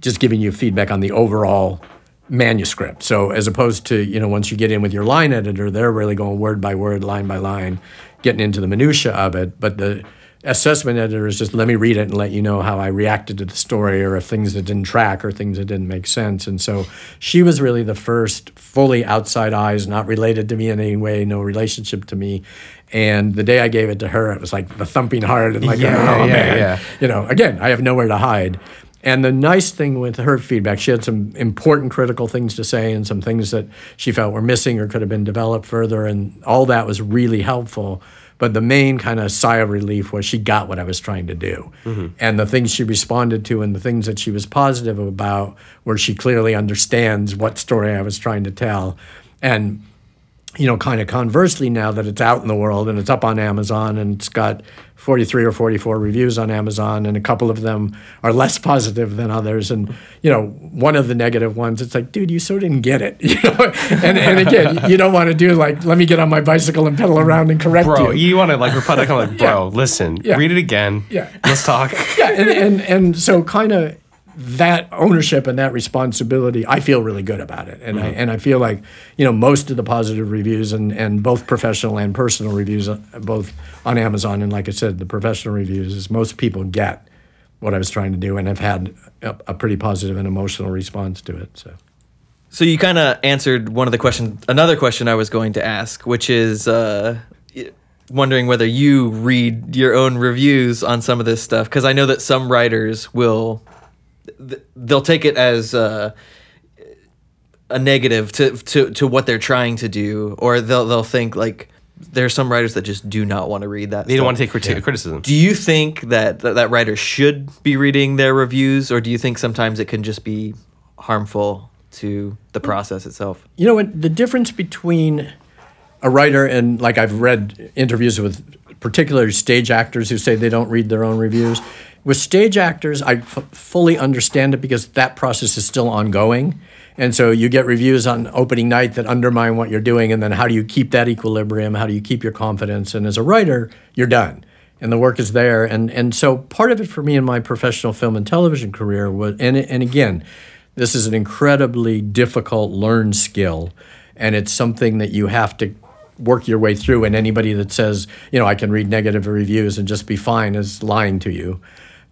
just giving you feedback on the overall manuscript. So as opposed to, you know, once you get in with your line editor, they're really going word by word, line by line, getting into the minutia of it, but the assessment editor is just, let me read it and let you know how I reacted to the story, or if things that didn't track or things that didn't make sense. And so she was really the first fully outside eyes, not related to me in any way, no relationship to me. And the day I gave it to her, it was like the thumping heart and like, you know, again, I have nowhere to hide. And the nice thing with her feedback, she had some important critical things to say and some things that she felt were missing or could have been developed further. And all that was really helpful. But the main kind of sigh of relief was she got what I was trying to do. Mm-hmm. And the things she responded to and the things that she was positive about, where she clearly understands what story I was trying to tell. And, you know, kind of conversely, now that it's out in the world and it's up on Amazon and it's got 43 or 44 reviews on Amazon, and a couple of them are less positive than others. And, you know, one of the negative ones, it's like, dude, you so didn't get it. You know? And again, you don't want to do like, let me get on my bicycle and pedal around and correct you. Bro, you want to like reply, I'm like, bro, listen, read it again. Yeah. Let's talk. Yeah, and so kind of that ownership and that responsibility, I feel really good about it. And I feel like, you know, most of the positive reviews and both professional and personal reviews, both on Amazon, and like I said, the professional reviews, is most people get what I was trying to do and have had a pretty positive and emotional response to it. So you kind of answered one of the questions, another question I was going to ask, which is wondering whether you read your own reviews on some of this stuff, because I know that some writers will... they'll take it as a negative to what they're trying to do, or they'll think like there are some writers that just do not want to read that. They don't want to take criticism. Do you think that writer should be reading their reviews, or do you think sometimes it can just be harmful to the process itself? You know, the difference between a writer and, like, I've read interviews with particular stage actors who say they don't read their own reviews. With stage actors, I fully understand it, because that process is still ongoing. And so you get reviews on opening night that undermine what you're doing, and then how do you keep that equilibrium? How do you keep your confidence? And as a writer, you're done, and the work is there. And so part of it for me in my professional film and television career was, and again, this is an incredibly difficult learned skill, and it's something that you have to work your way through, and anybody that says, you know, I can read negative reviews and just be fine is lying to you.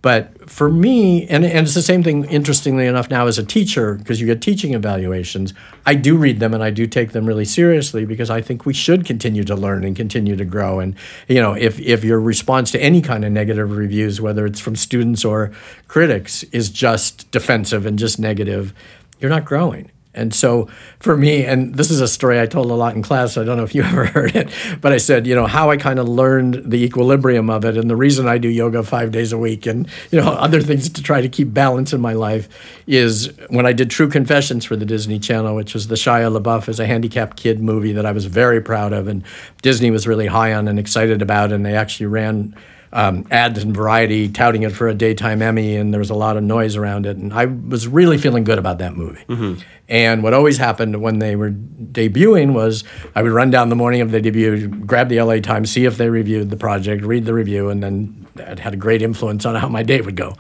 But for me, and it's the same thing, interestingly enough, now as a teacher, because you get teaching evaluations, I do read them and I do take them really seriously because I think we should continue to learn and continue to grow. And, you know, if your response to any kind of negative reviews, whether it's from students or critics, is just defensive and just negative, you're not growing. And so for me, and this is a story I told a lot in class, so I don't know if you ever heard it, but I said, you know, how I kind of learned the equilibrium of it and the reason I do yoga 5 days a week and, you know, other things to try to keep balance in my life is when I did True Confessions for the Disney Channel, which was the Shia LaBeouf as a handicapped kid movie that I was very proud of and Disney was really high on and excited about, and they actually ran ads in Variety touting it for a daytime Emmy, and there was a lot of noise around it, and I was really feeling good about that movie. Mm-hmm. And what always happened when they were debuting was I would run down the morning of the debut, grab the LA Times, see if they reviewed the project, read the review, and then that had a great influence on how my day would go.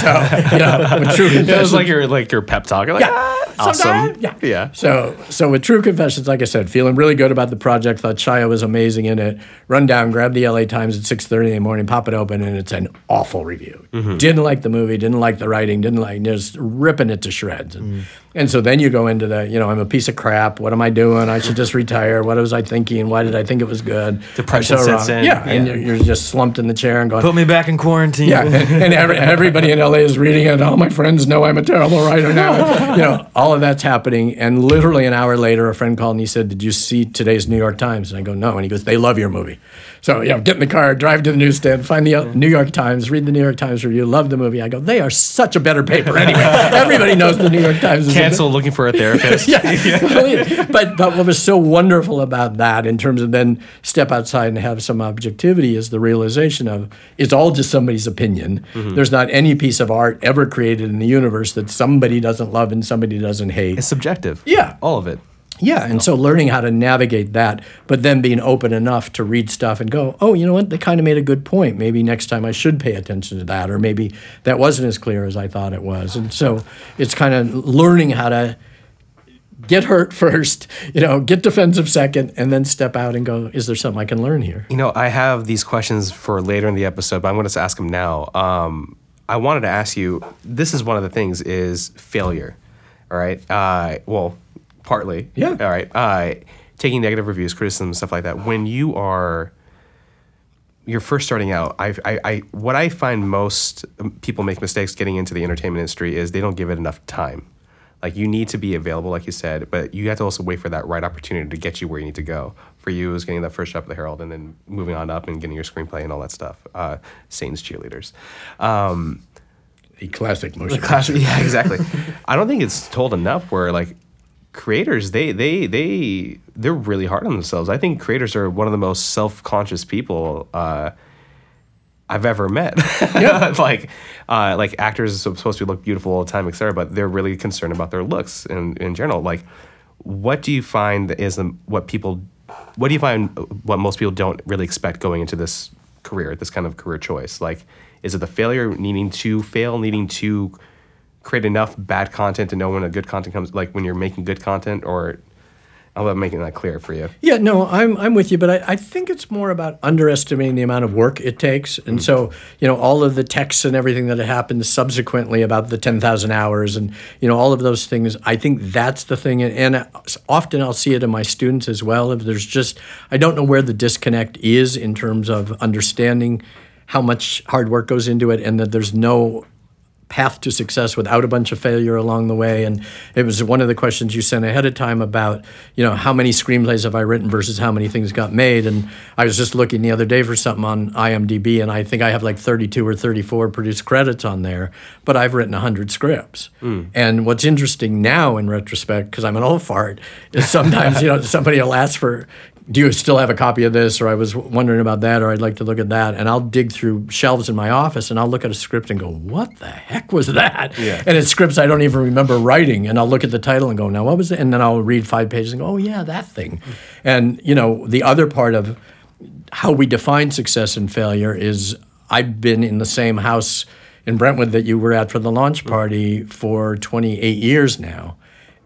So, you know, with True Confessions, it was like your pep talk. Like, yeah. Awesome. Yeah. So with True Confessions, like I said, feeling really good about the project, thought Shia was amazing in it, run down, grab the LA Times at 6:30 in the morning, pop it open, and it's an awful review. Mm-hmm. Didn't like the movie, didn't like the writing, just ripping it to shreds. And so then you go into the, you know, I'm a piece of crap. What am I doing? I should just retire. What was I thinking? Why did I think it was good? Depression sets in. Yeah, and you're just slumped in the chair and going, put me back in quarantine. Yeah, and everybody in LA is reading it. All my friends know I'm a terrible writer now. You know, all of that's happening. And literally an hour later, a friend called and he said, "Did you see today's New York Times?" And I go, "No." And he goes, "They love your movie." So, you know, get in the car, drive to the newsstand, find the New York Times, read the New York Times review, love the movie. I go, "They are such a better paper anyway." Everybody knows the New York Times is cancel looking for a therapist. Yeah. But what was so wonderful about that in terms of then step outside and have some objectivity is the realization of it's all just somebody's opinion. Mm-hmm. There's not any piece of art ever created in the universe that somebody doesn't love and somebody doesn't hate. It's subjective. Yeah. All of it. Yeah, and so learning how to navigate that, but then being open enough to read stuff and go, oh, you know what, they kind of made a good point. Maybe next time I should pay attention to that, or maybe that wasn't as clear as I thought it was. And so it's kind of learning how to get hurt first, you know, get defensive second, and then step out and go, is there something I can learn here? You know, I have these questions for later in the episode, but I'm going to ask them now. I wanted to ask you, this is one of the things is failure, all right? Partly. Yeah. All right. Taking negative reviews, criticism, stuff like that. When you're first starting out, what I find most people make mistakes getting into the entertainment industry is they don't give it enough time. Like, you need to be available, like you said, but you have to also wait for that right opportunity to get you where you need to go. For you, it was getting that first job at the Herald and then moving on up and getting your screenplay and all that stuff. Satan's Cheerleaders. A classic motion. Yeah, exactly. I don't think it's told enough where, like, creators, they're really hard on themselves. I think creators are one of the most self-conscious people I've ever met. Yeah. Like actors are supposed to look beautiful all the time, etc., but they're really concerned about their looks in general. Like, what do you find what most people don't really expect going into this career, this kind of career choice? Like, is it the failure, needing to create enough bad content to know when a good content comes, like when you're making good content, or I'm making that clear for you. Yeah, no, I'm with you, but I think it's more about underestimating the amount of work it takes. And so, you know, all of the texts and everything that happens subsequently about the 10,000 hours and, you know, all of those things, I think that's the thing. And often I'll see it in my students as well. If there's just, I don't know where the disconnect is in terms of understanding how much hard work goes into it and that there's no path to success without a bunch of failure along the way. And it was one of the questions you sent ahead of time about, you know, how many screenplays have I written versus how many things got made. And I was just looking the other day for something on IMDb, and I think I have like 32 or 34 produced credits on there, but I've written 100 scripts. And what's interesting now in retrospect, because I'm an old fart, is sometimes, you know, somebody will ask for, do you still have a copy of this? Or I was wondering about that, or I'd like to look at that. And I'll dig through shelves in my office and I'll look at a script and go, what the heck was that? Yeah. And it's scripts I don't even remember writing. And I'll look at the title and go, now what was it? And then I'll read 5 pages and go, oh yeah, that thing. And, you know, the other part of how we define success and failure is I've been in the same house in Brentwood that you were at for the launch party for 28 years now.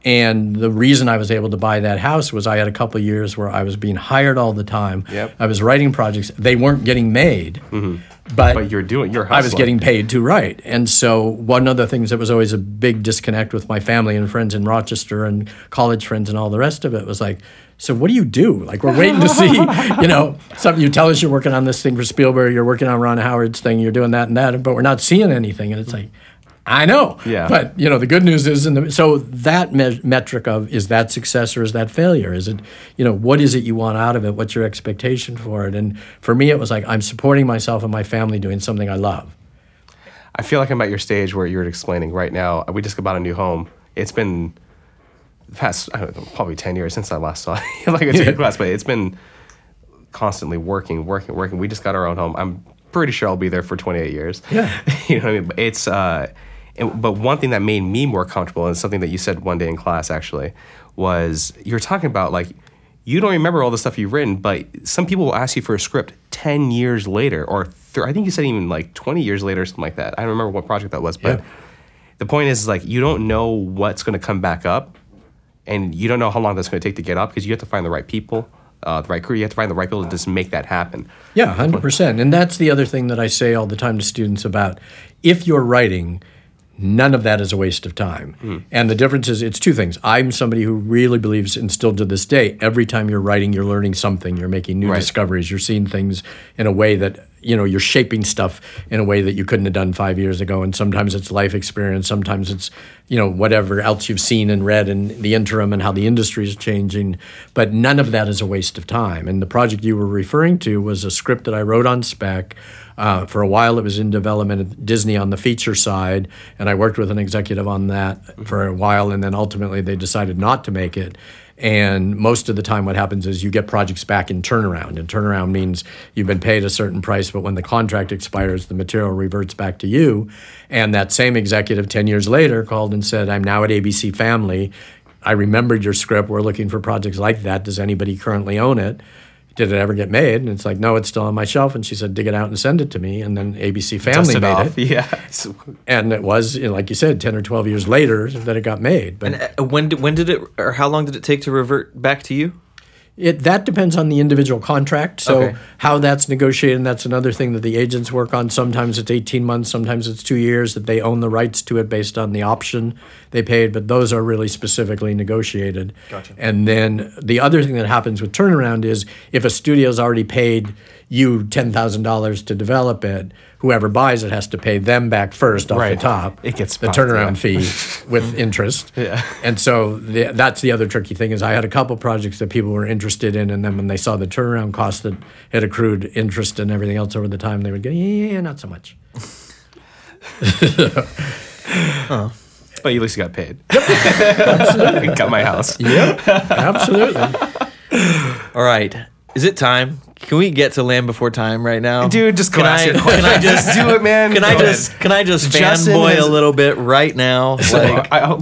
And the reason I was able to buy that house was I had a couple of years where I was being hired all the time. Yep. I was writing projects. They weren't getting made. Mm-hmm. But you're hustling. I was getting paid to write. And so one of the things that was always a big disconnect with my family and friends in Rochester and college friends and all the rest of it was like, so what do you do? Like, we're waiting to see, something you tell us you're working on this thing for Spielberg, you're working on Ron Howard's thing, you're doing that and that, but we're not seeing anything. And it's like, I know. Yeah. But, the good news is, so that metric of, is that success or is that failure? Is it, what is it you want out of it? What's your expectation for it? And for me, it was like, I'm supporting myself and my family doing something I love. I feel like I'm at your stage where you're explaining right now. We just bought a new home. It's been the past, I don't know, probably 10 years since I last saw it. Like, it's a good class, but it's been constantly working. We just got our own home. I'm pretty sure I'll be there for 28 years. Yeah. You know what I mean? But it's... But one thing that made me more comfortable, and something that you said one day in class, actually, was you're talking about, like, you don't remember all the stuff you've written, but some people will ask you for a script 10 years later, or I think you said even like 20 years later or something like that. I don't remember what project that was, but the point is, like, you don't know what's going to come back up, and you don't know how long that's going to take to get up, because you have to find the right people. The right crew, you have to find the right people to just make that happen. Yeah, 100%. And that's the other thing that I say all the time to students about, if you're writing, none of that is a waste of time. Mm. And the difference is, it's two things. I'm somebody who really believes, and still to this day, every time you're writing, you're learning something. You're making new discoveries. You're seeing things in a way that, you're shaping stuff in a way that you couldn't have done 5 years ago. And sometimes it's life experience. Sometimes it's, whatever else you've seen and read in the interim and how the industry is changing. But none of that is a waste of time. And the project you were referring to was a script that I wrote on spec. For a while, it was in development at Disney on the feature side, and I worked with an executive on that for a while, and then ultimately they decided not to make it. And most of the time what happens is you get projects back in turnaround. And turnaround means you've been paid a certain price, but when the contract expires, the material reverts back to you. And that same executive 10 years later called and said, I'm now at ABC Family. I remembered your script. We're looking for projects like that. Does anybody currently own it? Did it ever get made? And it's like, no, it's still on my shelf. And she said, dig it out and send it to me. And then ABC Family made it. Yeah. And it was, like you said, 10 or 12 years later that it got made. But and when did it, or how long did it take to revert back to you? That depends on the individual contract. So how that's negotiated, and that's another thing that the agents work on. Sometimes it's 18 months, sometimes it's 2 years that they own the rights to it based on the option they paid, but those are really specifically negotiated. Gotcha. And then the other thing that happens with turnaround is if a studio's already paid you $10,000 to develop it, whoever buys it has to pay them back first off the top. It gets the turnaround fee with interest. Yeah. And so that's the other tricky thing is I had a couple projects that people were interested in, and then when they saw the turnaround cost that had accrued interest and everything else over the time, they would go, yeah, not so much. Huh. But you at least got paid. Yep. Absolutely. Got my house. Yep, absolutely. All right. Is it time? Can we get to Land Before Time right now? Dude, just class your question. Can I just do it, man? Can I just fanboy a little bit right now? So like, I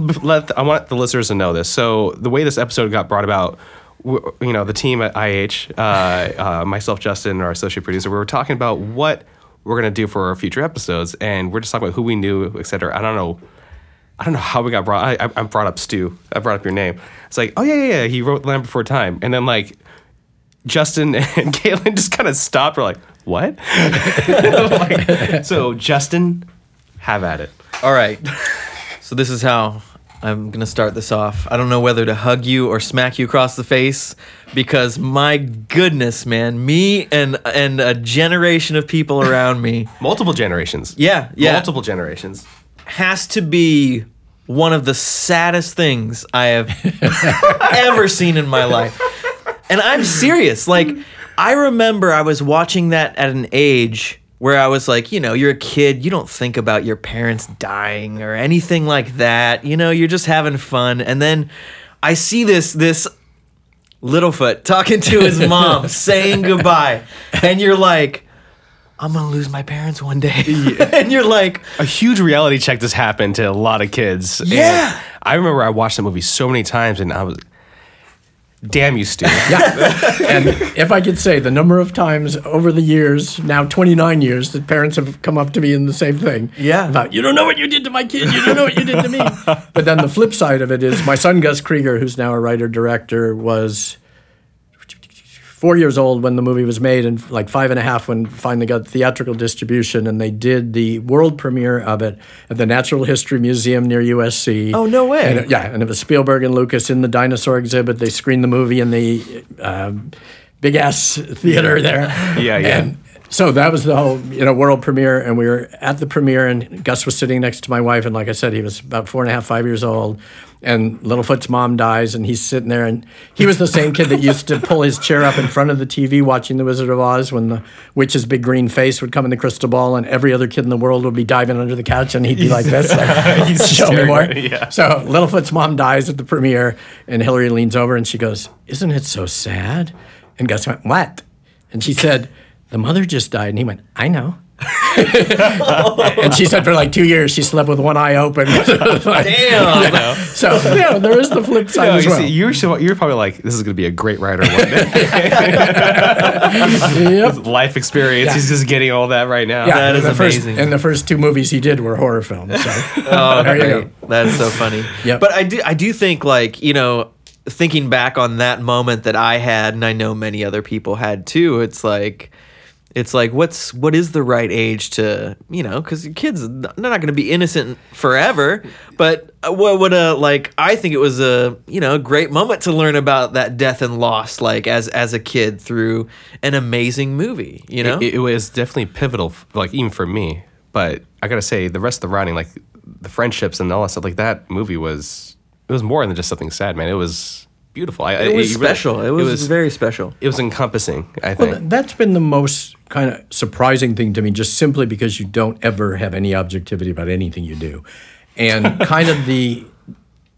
want the listeners to know this. So the way this episode got brought about, the team at IH, myself, Justin, our associate producer, we were talking about what we're going to do for our future episodes, and we're just talking about who we knew, et cetera. I don't know how we got brought. I brought up Stu. I brought up your name. It's like, oh, yeah, he wrote Land Before Time. And then, like, Justin and Caitlin just kind of stopped. We're like, what? So, Justin, have at it. All right. So this is how I'm going to start this off. I don't know whether to hug you or smack you across the face because, my goodness, man, me and a generation of people around me. Multiple generations. Yeah. Multiple generations. Has to be one of the saddest things I have ever seen in my life. And I'm serious. Like, I remember I was watching that at an age where I was like, you're a kid. You don't think about your parents dying or anything like that. You're just having fun. And then I see this Littlefoot talking to his mom, saying goodbye. And you're like, I'm going to lose my parents one day. Yeah. And you're like... A huge reality check just happened to a lot of kids. Yeah. And I remember I watched that movie so many times, and I was... Damn you, Stu. Yeah. And if I could say the number of times over the years, now 29 years, that parents have come up to me in the same thing. Yeah. About, you don't know what you did to my kid. You don't know what you did to me. But then the flip side of it is my son, Gus Krieger, who's now a writer-director, was 4 years old when the movie was made and like 5 and a half when finally got theatrical distribution, and they did the world premiere of it at the Natural History Museum near USC. Oh, no way. And it, yeah, and it was Spielberg and Lucas in the dinosaur exhibit. They screened the movie in the big-ass theater there. Yeah, yeah. And so that was the whole, you know, world premiere, and we were at the premiere, and Gus was sitting next to my wife, and like I said, he was about 4 and a half, 5 years old. And Littlefoot's mom dies, and he's sitting there, and he was the same kid that used to pull his chair up in front of the TV watching The Wizard of Oz when the witch's big green face would come in the crystal ball, and every other kid in the world would be diving under the couch, and he'd be like this, like, show me more. Yeah. So Littlefoot's mom dies at the premiere, and Hillary leans over, and she goes, "Isn't it so sad?" And Gus went, "What?" And she said, "The mother just died." And he went, "I know." And she said for like 2 years she slept with one eye open. Like, damn. You know. So yeah, there is the flip side as well. See, you're probably like, this is going to be a great writer one day. Yep. His life experience. Yeah. He's just getting all that right now. Yeah, that is amazing. And the first two movies he did were horror films. So. Oh, there you go. That's so funny. Yep. But I do think, like, you know, thinking back on that moment that I had, and I know many other people had too, it's like what is the right age to, you know, because kids, they're not going to be innocent forever, but I think it was a, you know, great moment to learn about that death and loss, like as a kid through an amazing movie, you know. It was definitely pivotal, like even for me, but I got to say the rest of the writing, like the friendships and all that stuff, like that movie was, it was more than just something sad, man. It was beautiful. It was special. It was very special. It was encompassing, I think. Well, that's been the most kind of surprising thing to me, just simply because you don't ever have any objectivity about anything you do. And kind of the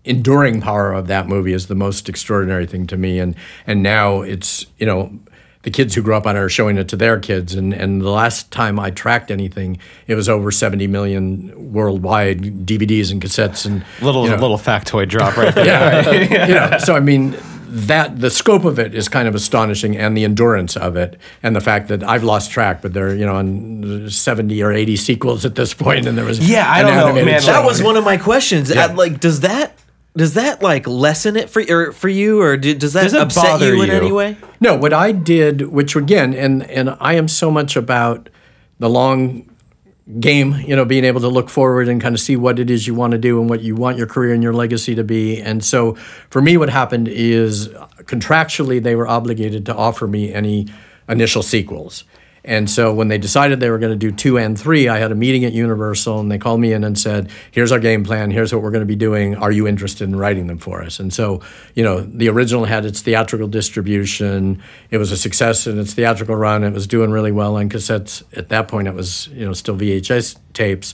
enduring power of that movie is the most extraordinary thing to me. And now it's, you know, the kids who grew up on it are showing it to their kids. And the last time I tracked anything, it was over 70 million worldwide DVDs and cassettes. And little factoid drop right there. Yeah. Right? Yeah. You know, so, I mean, that the scope of it is kind of astonishing, and the endurance of it, and the fact that I've lost track, but they're, you know, on 70 or 80 sequels at this point, and there was... Yeah, I don't know, man. That was one of my questions. Yeah. Does that like lessen it for you, or does that upset you in any way? No, what I did, which again, and I am so much about the long game, you know, being able to look forward and kind of see what it is you want to do and what you want your career and your legacy to be. And so for me, what happened is contractually they were obligated to offer me any initial sequels. And so when they decided they were going to do 2 and 3, I had a meeting at Universal, and they called me in and said, "Here's our game plan. Here's what we're going to be doing. Are you interested in writing them for us?" And so, you know, the original had its theatrical distribution. It was a success in its theatrical run. It was doing really well on cassettes. At that point, it was, you know, still VHS tapes.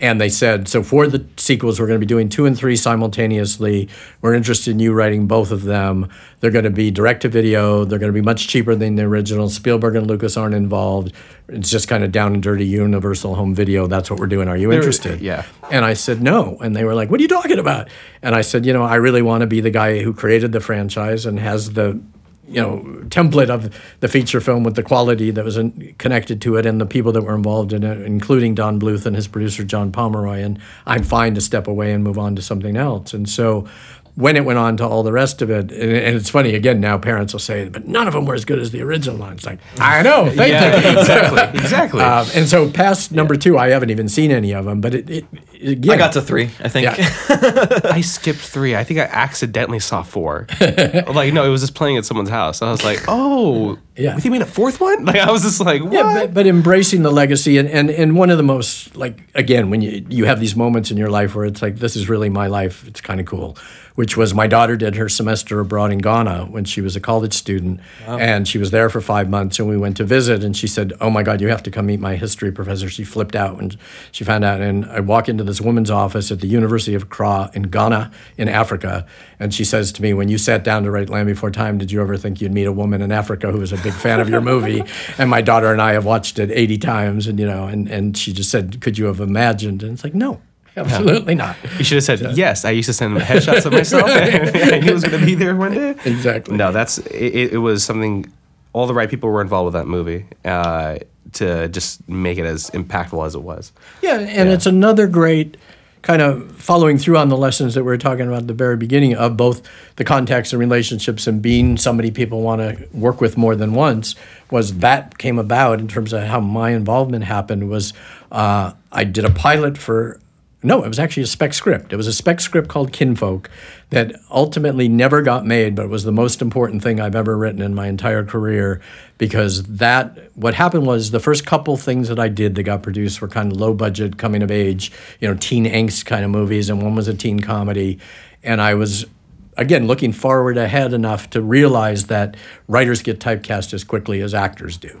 And they said, "So for the sequels, we're going to be doing 2 and 3 simultaneously. We're interested in you writing both of them. They're going to be direct-to-video. They're going to be much cheaper than the original. Spielberg and Lucas aren't involved. It's just kind of down and dirty Universal home video. That's what we're doing. Are you interested?" Yeah. And I said, "No." And they were like, "What are you talking about?" And I said, "You know, I really want to be the guy who created the franchise and has the, you know, template of the feature film with the quality that was connected to it and the people that were involved in it, including Don Bluth and his producer, John Pomeroy, and I'm fine to step away and move on to something else." And so when it went on to all the rest of it, and it's funny, again, now parents will say, "But none of them were as good as the original one." It's like, I know, thank you. Exactly. And so past number 2, I haven't even seen any of them, but I got to 3, I think. Yeah. I skipped 3. I think I accidentally saw 4. Like, no, it was just playing at someone's house. I was like, oh, yeah. What do you mean, a 4th one? Like, I was just like, what? Yeah, but embracing the legacy, and one of the most, like, again, when you have these moments in your life where it's like, this is really my life, it's kind of cool, which was my daughter did her semester abroad in Ghana when she was a college student. Wow. And she was there for 5 months, and we went to visit, and she said, "Oh my God, you have to come meet my history professor." She flipped out when she found out, and I walk into this woman's office at the University of Accra in Ghana in Africa, and she says to me, "When you sat down to write Land Before Time, did you ever think you'd meet a woman in Africa who was a big fan of your movie?" And my daughter and I have watched it 80 times, and you know, and she just said, "Could you have imagined?" And it's like, no. Absolutely not. You should have said, yes, I used to send them headshots of myself. I knew it was going to be there one day. Exactly. No, it was something, all the right people were involved with that movie to just make it as impactful as it was. Yeah, and it's another great kind of following through on the lessons that we were talking about at the very beginning of both the contacts and relationships and being somebody people want to work with more than once, was that came about in terms of how my involvement happened was I did a pilot for, no, it was actually a spec script. It was a spec script called Kinfolk that ultimately never got made, but was the most important thing I've ever written in my entire career because what happened was the first couple things that I did that got produced were kind of low budget, coming of age, teen angst kind of movies, and one was a teen comedy. And I was, again, looking forward ahead enough to realize that writers get typecast as quickly as actors do.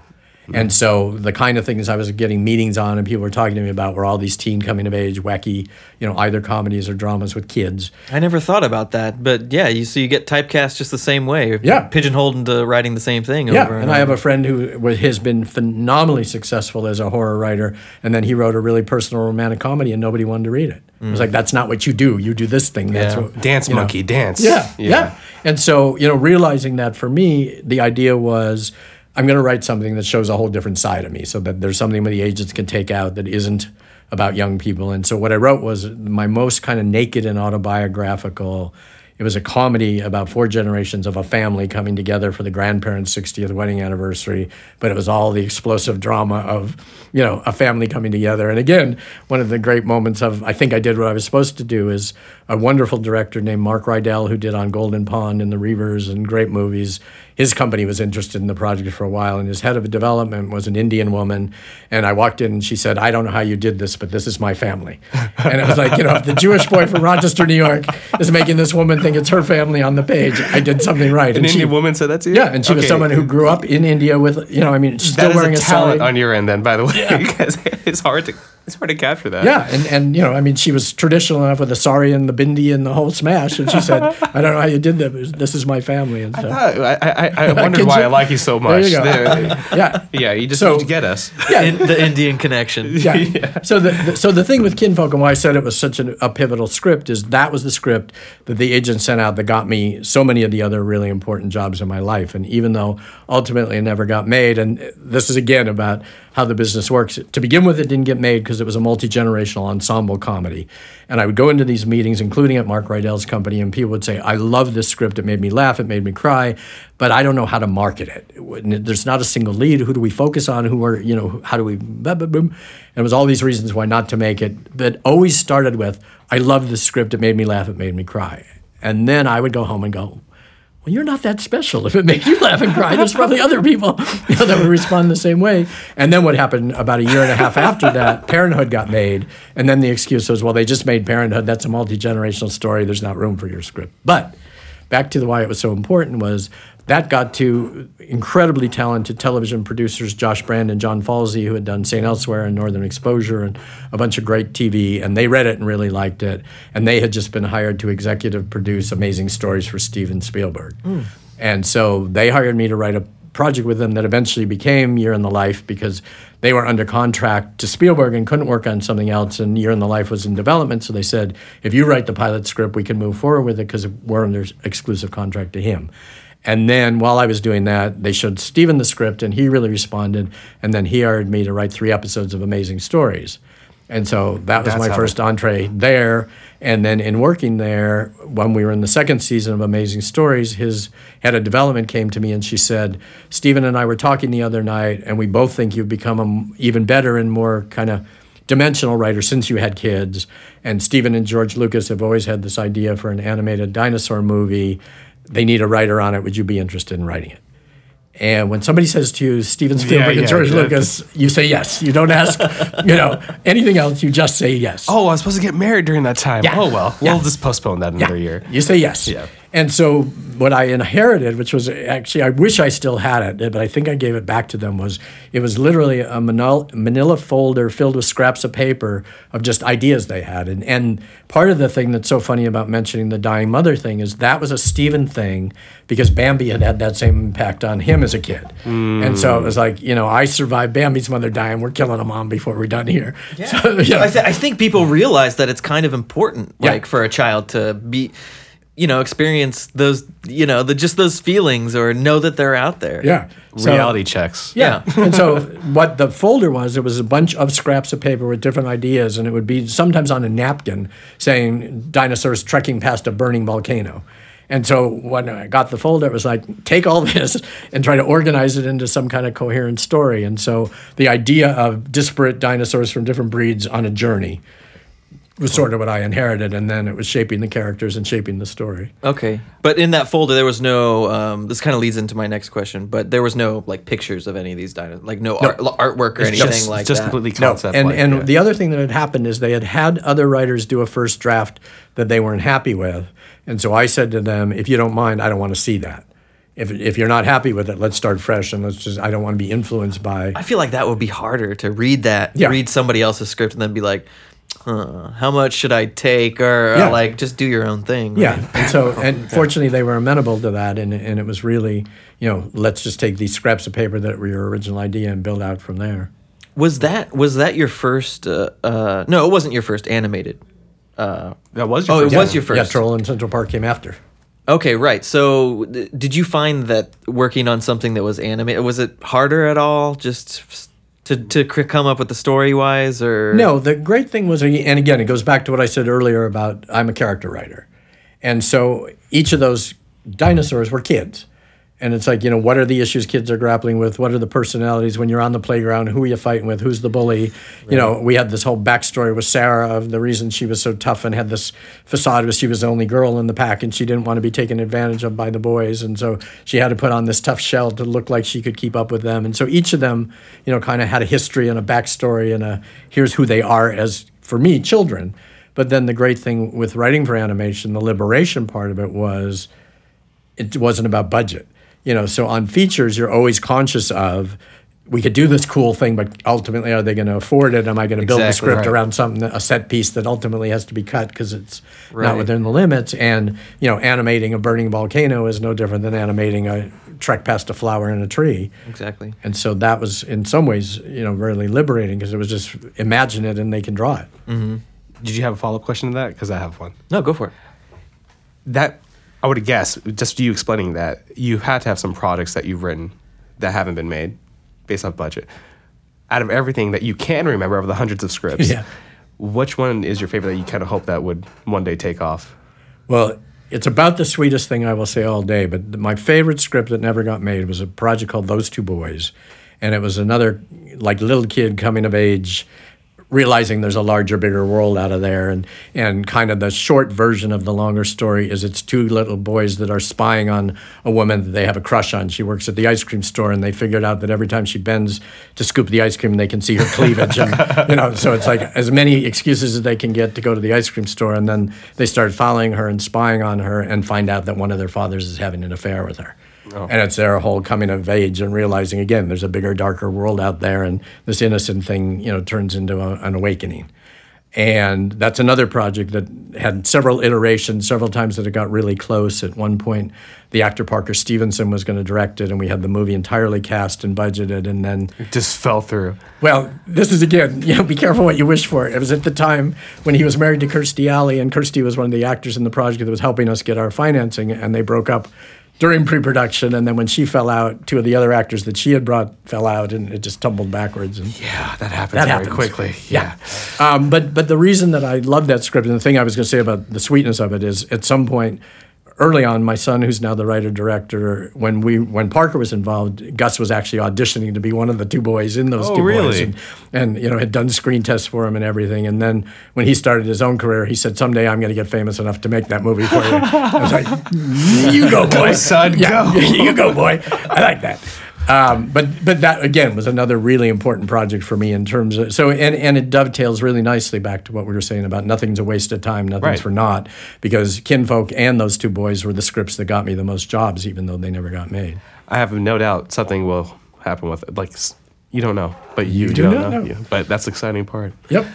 And so the kind of things I was getting meetings on and people were talking to me about were all these teen coming of age, wacky, either comedies or dramas with kids. I never thought about that, but yeah, you get typecast just the same way. Yeah. Pigeonholed into writing the same thing over and over. And I have a friend who has been phenomenally successful as a horror writer, and then he wrote a really personal romantic comedy and nobody wanted to read it. It was like, that's not what you do. You do this thing. That's what, dance, monkey, dance. Yeah. And so, realizing that for me, the idea was, I'm going to write something that shows a whole different side of me so that there's something where the agents can take out that isn't about young people. And so what I wrote was my most kind of naked and autobiographical. It was a comedy about four generations of a family coming together for the grandparents' 60th wedding anniversary, but it was all the explosive drama of, a family coming together. And again, one of the great moments of, I think I did what I was supposed to do, is a wonderful director named Mark Rydell, who did On Golden Pond and The Reavers and great movies. His company was interested in the project for a while, and his head of development was an Indian woman. And I walked in and she said, I don't know how you did this, but this is my family. And I was like, if the Jewish boy from Rochester, New York is making this woman think it's her family on the page, I did something right. An Indian woman said that to you? Yeah, and she was someone who grew up in India with, still that wearing a talent sari. On your end then, by the way, because it's hard to capture that. Yeah, and she was traditional enough with the sari and the bindi and the whole smash, and she said, I don't know how you did that, but this is my family. And so, I wondered why I like you so much. There you go. Yeah, you just need to get us. Yeah. The Indian connection. Yeah. So the thing with Kinfolk and why I said it was such a pivotal script is that was the script that the agent sent out that got me so many of the other really important jobs in my life. And even though ultimately it never got made, and this is again about how the business works, to begin with it didn't get made because it was a multi-generational ensemble comedy. And I would go into these meetings, including at Mark Rydell's company, and people would say, I love this script, it made me laugh, it made me cry, but I don't know how to market it. There's not a single lead. Who do we focus on? How do we, blah, blah, boom. And it was all these reasons why not to make it, but always started with, I love this script, it made me laugh, it made me cry. And then I would go home and go, well, you're not that special. If it makes you laugh and cry, there's probably other people that would respond the same way. And then what happened about a year and a half after that, Parenthood got made. And then the excuse was, well, they just made Parenthood. That's a multi-generational story. There's not room for your script. But back to why it was so important was that got to incredibly talented television producers, Josh Brand and John Falsey, who had done St. Elsewhere and Northern Exposure and a bunch of great TV, and they read it and really liked it, and they had just been hired to executive produce Amazing Stories for Steven Spielberg. Mm. And so they hired me to write a project with them that eventually became Year in the Life because they were under contract to Spielberg and couldn't work on something else, and Year in the Life was in development, so they said, if you write the pilot script, we can move forward with it because we're under exclusive contract to him. And then while I was doing that, they showed Steven the script, and he really responded. And then he hired me to write 3 episodes of Amazing Stories. And so that's my first entree there. And then in working there, when we were in the second season of Amazing Stories, his head of development came to me and she said, Steven and I were talking the other night, and we both think you've become an even better and more kind of dimensional writer since you had kids. And Steven and George Lucas have always had this idea for an animated dinosaur movie. They need a writer on it. Would you be interested in writing it? And when somebody says to you, Steven Spielberg and George Lucas, you say yes. You don't ask, anything else. You just say yes. Oh, I was supposed to get married during that time. Yeah. Oh, well, we'll just postpone that another year. You say yes. Yeah. And so what I inherited, which was actually, I wish I still had it, but I think I gave it back to them, was it was literally a manila folder filled with scraps of paper of just ideas they had. And part of the thing that's so funny about mentioning the dying mother thing is that was a Stephen thing, because Bambi had had that same impact on him as a kid. Mm. And so it was like, you know, I survived Bambi's mother dying. We're killing a mom before we're done here. Yeah. So, yeah. I think people realize that it's kind of important, like, for a child to be... you know, experience those, you know, just those feelings, or know that they're out there. Yeah. Reality checks. Yeah. And so what the folder was, it was a bunch of scraps of paper with different ideas, and it would be sometimes on a napkin saying dinosaurs trekking past a burning volcano. And so when I got the folder, it was like, take all this and try to organize it into some kind of coherent story. And so the idea of disparate dinosaurs from different breeds on a journey was sort of what I inherited, and then it was shaping the characters and shaping the story. Okay. But in that folder, there was no, this kind of leads into my next question, but there was no, like, pictures of any of these dinosaurs, like no artwork or anything just, like that? It's just completely concept. And the other thing that had happened is they had other writers do a first draft that they weren't happy with, and so I said to them, if you don't mind, I don't want to see that. If you're not happy with it, let's start fresh, and let's just, I don't want to be influenced by... I feel like that would be harder, to read that, read somebody else's script and then be like, how much should I take, or like, just do your own thing. Right? Yeah, and so, and fortunately they were amenable to that, and it was really, you know, let's just take these scraps of paper that were your original idea and build out from there. Was that your first, no, it wasn't your first animated. That was your first. Oh, it was your first. Yeah, Troll in Central Park came after. Okay, right. So did you find that working on something that was animated, was it harder at all, just... To come up with the story-wise, or...? No, the great thing was, and again, it goes back to what I said earlier about I'm a character writer. And so each of those dinosaurs were kids. And it's like, you know, what are the issues kids are grappling with? What are the personalities when you're on the playground? Who are you fighting with? Who's the bully? Right. You know, we had this whole backstory with Sarah of the reason she was so tough and had this facade was she was the only girl in the pack and she didn't want to be taken advantage of by the boys. And so she had to put on this tough shell to look like she could keep up with them. And so each of them, you know, kind of had a history and a backstory and a here's who they are as, for me, children. But then the great thing with writing for animation, the liberation part of it was it wasn't about budget. You know, so on features, you're always conscious of, we could do this cool thing, but ultimately, are they going to afford it? Am I going to build the script around something, a set piece that ultimately has to be cut because it's not within the limits? And, you know, animating a burning volcano is no different than animating a trek past a flower in a tree. Exactly. And so that was, in some ways, you know, really liberating because it was just imagine it and they can draw it. Mm-hmm. Did you have a follow-up question to that? Because I have one. No, go for it. That... I would guess, just you explaining that, you had to have some products that you've written that haven't been made based off budget. Out of everything that you can remember of the hundreds of scripts, which one is your favorite that you kind of hope that would one day take off? Well, it's about the sweetest thing I will say all day, but my favorite script that never got made was a project called Those Two Boys. And it was another, like, little kid coming of age, realizing there's a larger, bigger world out of there. And kind of the short version of the longer story is it's two little boys that are spying on a woman that they have a crush on. She works at the ice cream store, and they figured out that every time she bends to scoop the ice cream, they can see her cleavage. And, you know, so it's like as many excuses as they can get to go to the ice cream store. And then they start following her and spying on her and find out that one of their fathers is having an affair with her. Oh. And it's their whole coming of age and realizing, again, there's a bigger, darker world out there, and this innocent thing, you know, turns into an awakening. And that's another project that had several iterations, several times that it got really close. At one point, the actor Parker Stevenson was going to direct it, and we had the movie entirely cast and budgeted, and then... It just fell through. Well, this is, again, you know, be careful what you wish for. It was at the time when he was married to Kirstie Alley, and Kirstie was one of the actors in the project that was helping us get our financing, and they broke up during pre-production, and then when she fell out, two of the other actors that she had brought fell out, and it just tumbled backwards. And yeah, that happens very quickly. Yeah. But the reason that I love that script, and the thing I was going to say about the sweetness of it is, at some point early on, my son, who's now the writer-director, when Parker was involved, Gus was actually auditioning to be one of the two boys in Those Two Boys. And, you know, had done screen tests for him and everything. And then when he started his own career, he said, someday I'm going to get famous enough to make that movie for you. I was like, you go, boy. Go, son, go. You go, boy. I like that. But that again was another really important project for me in terms of and it dovetails really nicely back to what we were saying about nothing's a waste of time, nothing's right. for naught, because Kinfolk and those two boys were the scripts that got me the most jobs, even though they never got made. I have no doubt something will happen with it. Like you don't know, but you do know. Yeah, but that's the exciting part. Yep.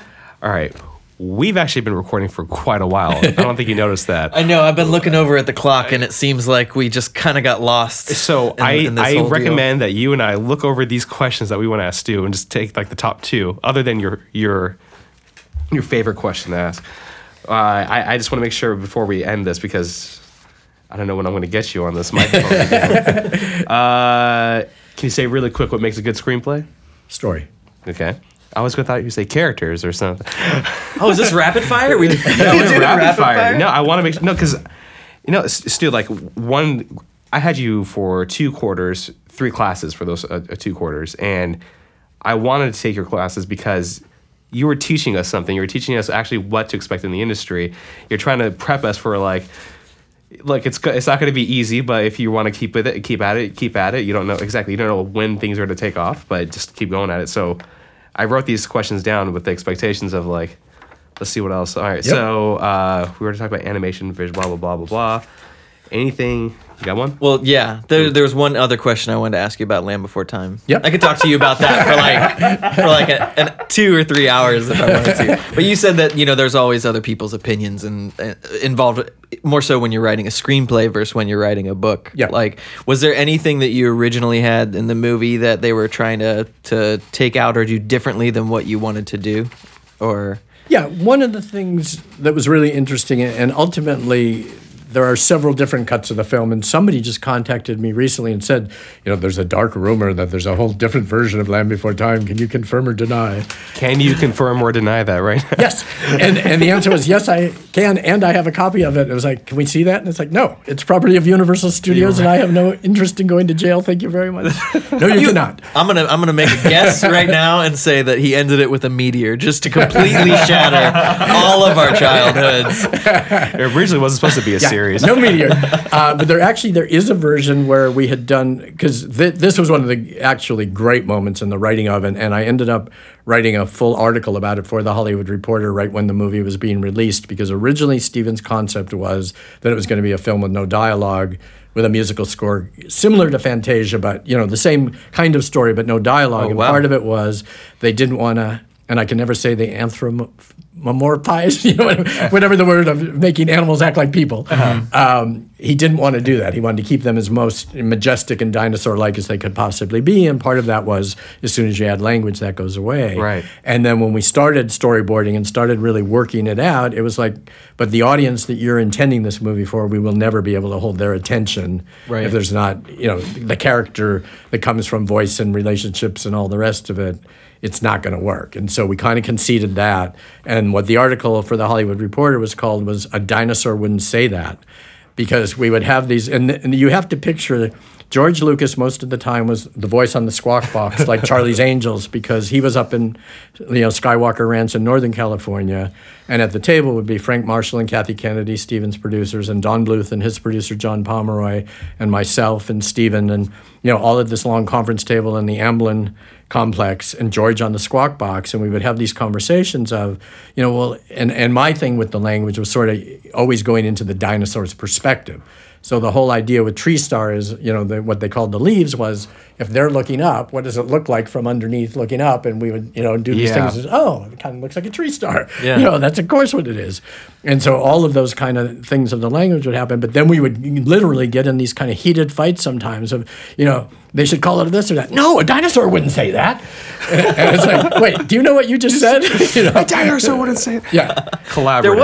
All right. We've actually been recording for quite a while. I don't think you noticed that. I know. I've been looking over at the clock, and it seems like we just kind of got lost. So I recommend that you and I look over these questions that we want to ask Stu and just take like the top two, other than your favorite question to ask. I just want to make sure before we end this, because I don't know when I'm going to get you on this microphone again. Can you say really quick what makes a good screenplay? Story. Okay. I always thought you say characters or something. Oh, is this rapid fire? We did rapid fire. No, I want to make sure. No, because, you know, Stu, like one, I had you for 2 quarters, 3 classes for those 2 quarters. And I wanted to take your classes because you were teaching us something. You were teaching us actually what to expect in the industry. You're trying to prep us for like, look, it's not going to be easy, but if you want to keep at it. You don't know exactly. You don't know when things are going to take off, but just keep going at it. So I wrote these questions down with the expectations of like, let's see what else. All right, so we were to talk about animation, visual, blah, blah, blah, blah, blah. Anything? You got one? Well, yeah. There was one other question I wanted to ask you about Land Before Time. Yep. I could talk to you about that for 2 or 3 hours if I wanted to. But you said that, you know, there's always other people's opinions and involved more so when you're writing a screenplay versus when you're writing a book. Yep. Like, was there anything that you originally had in the movie that they were trying to take out or do differently than what you wanted to do? Or yeah, one of the things that was really interesting and ultimately there are several different cuts of the film, and somebody just contacted me recently and said, you know, there's a dark rumor that there's a whole different version of Land Before Time. Can you confirm or deny? Can you confirm or deny that, right? Yes. And the answer was, yes, I can, and I have a copy of it. And it was like, can we see that? And it's like, no, it's property of Universal Studios, and I have no interest in going to jail. Thank you very much. No, you cannot. I'm gonna make a guess right now and say that he ended it with a meteor just to completely shatter all of our childhoods. It originally wasn't supposed to be a series. No meteor. But there is a version where we had done, because this was one of the actually great moments in the writing of it, and I ended up writing a full article about it for The Hollywood Reporter right when the movie was being released, because originally Stephen's concept was that it was going to be a film with no dialogue, with a musical score similar to Fantasia, but, you know, the same kind of story, but no dialogue. Oh, wow. And part of it was they didn't want to, and I can never say the anthropomorphize, you know, whatever the word of making animals act like people. Uh-huh. He didn't want to do that. He wanted to keep them as most majestic and dinosaur-like as they could possibly be, and part of that was as soon as you add language, that goes away. Right. And then when we started storyboarding and started really working it out, it was like, but the audience that you're intending this movie for, we will never be able to hold their attention if there's not, you know, the character that comes from voice and relationships and all the rest of it. It's not going to work. And so we kind of conceded that. And what the article for The Hollywood Reporter was called was A Dinosaur Wouldn't Say That, because we would have these, and you have to picture George Lucas most of the time was the voice on the Squawk Box, like Charlie's Angels, because he was up in, you know, Skywalker Ranch in Northern California, and at the table would be Frank Marshall and Kathy Kennedy, Stephen's producers, and Don Bluth and his producer John Pomeroy, and myself and Stephen, and, you know, all at this long conference table in the Amblin complex, and George on the Squawk Box, and we would have these conversations of, you know, well, and my thing with the language was sort of always going into the dinosaur's perspective. So the whole idea with Tree Star is, you know, what they called the leaves was, if they're looking up, what does it look like from underneath looking up? And we would, you know, do these things. As, oh, it kind of looks like a tree star. Yeah. You know, that's of course what it is. And so all of those kind of things of the language would happen. But then we would literally get in these kind of heated fights sometimes of, you know, they should call it this or that. No, a dinosaur wouldn't say that. And it's like, wait, do you know what you just said? You know? A dinosaur wouldn't say that. Yeah. Collaborative. There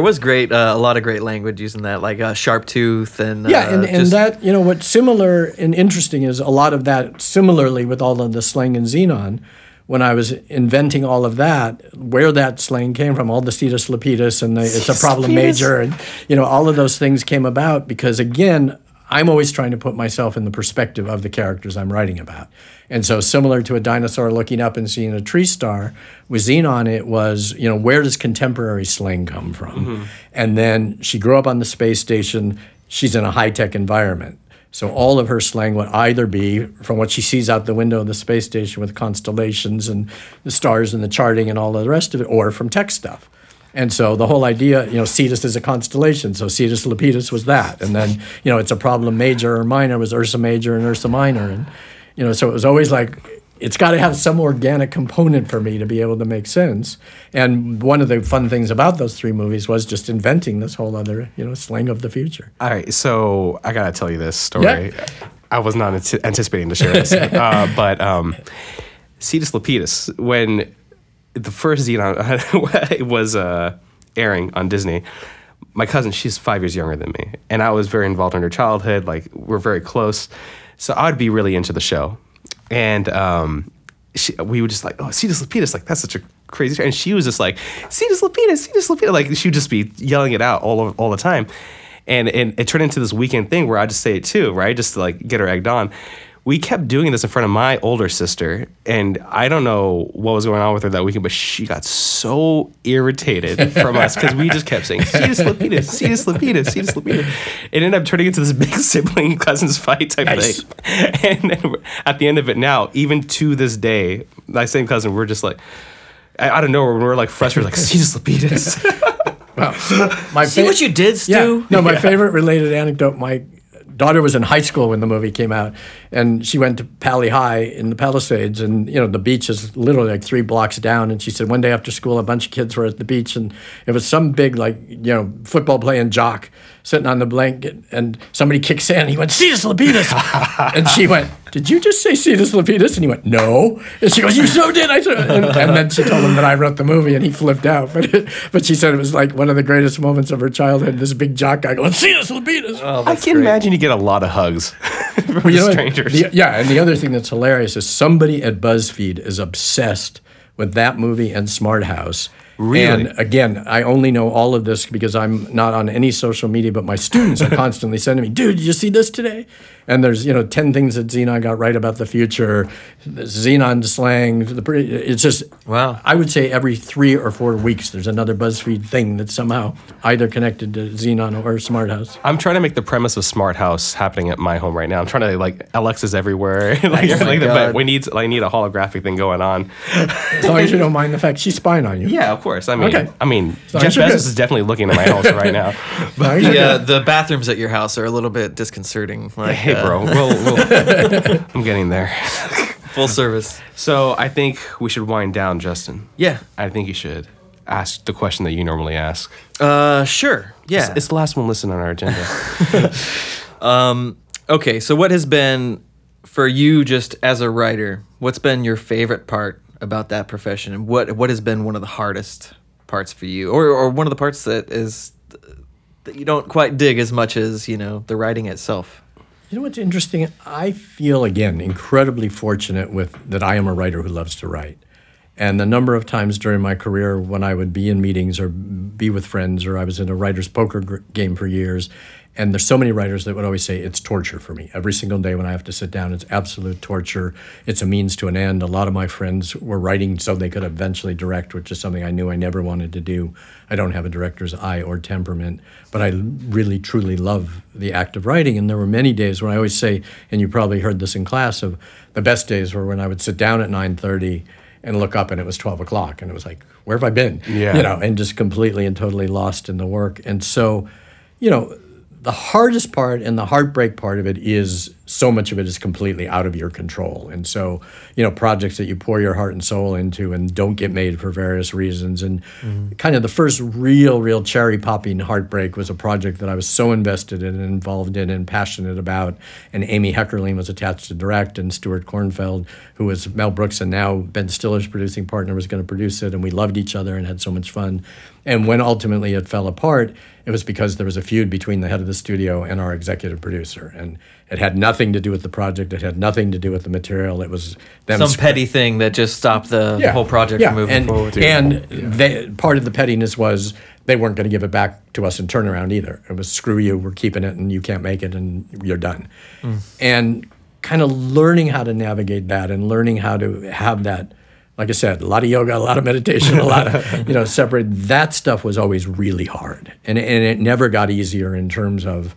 was a lot of great language using that, like sharp tooth and. Yeah, and that, you know, what's similar and interesting is a lot of that, similarly with all of the slang in Zenon, when I was inventing all of that, where that slang came from, all the cetus lepidus and it's a problem major, and, you know, all of those things came about because, again, I'm always trying to put myself in the perspective of the characters I'm writing about. And so similar to a dinosaur looking up and seeing a tree star, with Zenon it was, you know, where does contemporary slang come from? Mm-hmm. And then she grew up on the space station, she's in a high-tech environment. So all of her slang would either be from what she sees out the window of the space station with constellations and the stars and the charting and all of the rest of it, or from tech stuff. And so the whole idea, Cetus is a constellation, so Cetus Lepidus was that. And then, it's a problem major or minor was Ursa Major and Ursa Minor. And, so it was always like, it's got to have some organic component for me to be able to make sense. And one of the fun things about those three movies was just inventing this whole other, slang of the future. All right, so I got to tell you this story. Yeah. I was not anticipating to share this. but Cetus Lepidus, when the first Zenon was airing on Disney, my cousin, she's 5 years younger than me, and I was very involved in her childhood. Like, we're very close. So I would be really into the show. And we were just like, oh, Cetus Lepidus, like, that's such a crazy story. And she was just like, Cetus Lepidus, Cetus Lepidus. Like, she would just be yelling it out all the time. And it turned into this weekend thing where I'd just say it too, right? Just to, like, get her egged on. We kept doing this in front of my older sister, and I don't know what was going on with her that weekend, but she got so irritated from us because we just kept saying, Cetus Lepidus, Cetus Lepidus, Cetus Lepidus. It ended up turning into this big sibling cousins fight type thing. And then at the end of it now, even to this day, my same cousin, we're just like, I don't know, we're like frustrated, like, Cetus Lepidus. Wow. See what you did, Stu? Yeah. No, my favorite related anecdote, Mike, daughter was in high school when the movie came out, and she went to Pally High in the Palisades, and the beach is literally like 3 blocks down. And she said one day after school, a bunch of kids were at the beach, and it was some big football playing jock sitting on the blanket, and somebody kicks in, and he went, Cetus Lepidus, and she went, did you just say Cetus Lepidus? And he went, no. And she goes, you so did. I said, and then she told him that I wrote the movie, and he flipped out. But she said it was like one of the greatest moments of her childhood. This big jock guy going, Cetus Lepidus. Oh, I can imagine you get a lot of hugs from strangers. And the other thing that's hilarious is somebody at BuzzFeed is obsessed with that movie and Smart House. Really? And again, I only know all of this because I'm not on any social media, but my students are constantly sending me, dude, did you see this today? And there's, 10 things that Zenon got right about the future, the Zenon slang. It's just, wow. I would say every 3 or 4 weeks, there's another BuzzFeed thing that's somehow either connected to Zenon or Smart House. I'm trying to make the premise of Smart House happening at my home right now. I'm trying to, Alexa's everywhere. But I need a holographic thing going on. As long as you don't mind the fact she's spying on you. Yeah, of course. Jeff Bezos is definitely looking at my house right now. But the bathrooms at your house are a little bit disconcerting. Hey, bro, I'm getting there. Full service. So I think we should wind down, Justin. Yeah. I think you should ask the question that you normally ask. Sure. Yeah. It's the last one listed on our agenda. Okay, so what has been, for you just as a writer, what's been your favorite part about that profession, and what has been one of the hardest parts for you, or one of the parts that is that you don't quite dig as much as the writing itself? You know what's interesting? I feel again incredibly fortunate that I am a writer who loves to write, and the number of times during my career when I would be in meetings or be with friends, or I was in a writer's poker game for years. And there's so many writers that would always say, it's torture for me. Every single day when I have to sit down, it's absolute torture. It's a means to an end. A lot of my friends were writing so they could eventually direct, which is something I knew I never wanted to do. I don't have a director's eye or temperament, but I really, truly love the act of writing. And there were many days where I always say, and you probably heard this in class, of the best days were when I would sit down at 9:30 and look up and it was 12 o'clock. And it was like, where have I been? Yeah. And just completely and totally lost in the work. And so, the hardest part and the heartbreak part of it is so much of it is completely out of your control. And so, projects that you pour your heart and soul into and don't get made for various reasons. And kind of the first real cherry popping heartbreak was a project that I was so invested in and involved in and passionate about. And Amy Heckerling was attached to direct, and Stuart Kornfeld, who was Mel Brooks and now Ben Stiller's producing partner, was going to produce it. And we loved each other and had so much fun. And when ultimately it fell apart, it was because there was a feud between the head of the studio and our executive producer. And it had nothing to do with the project. It had nothing to do with the material. It was some petty thing that just stopped the whole project from moving forward. Part of the pettiness was they weren't going to give it back to us in turnaround either. It was, screw you, we're keeping it, and you can't make it, and you're done. And kind of learning how to navigate that and learning how to have that, like I said, a lot of yoga, a lot of meditation, a lot of, separate. That stuff was always really hard. And it never got easier in terms of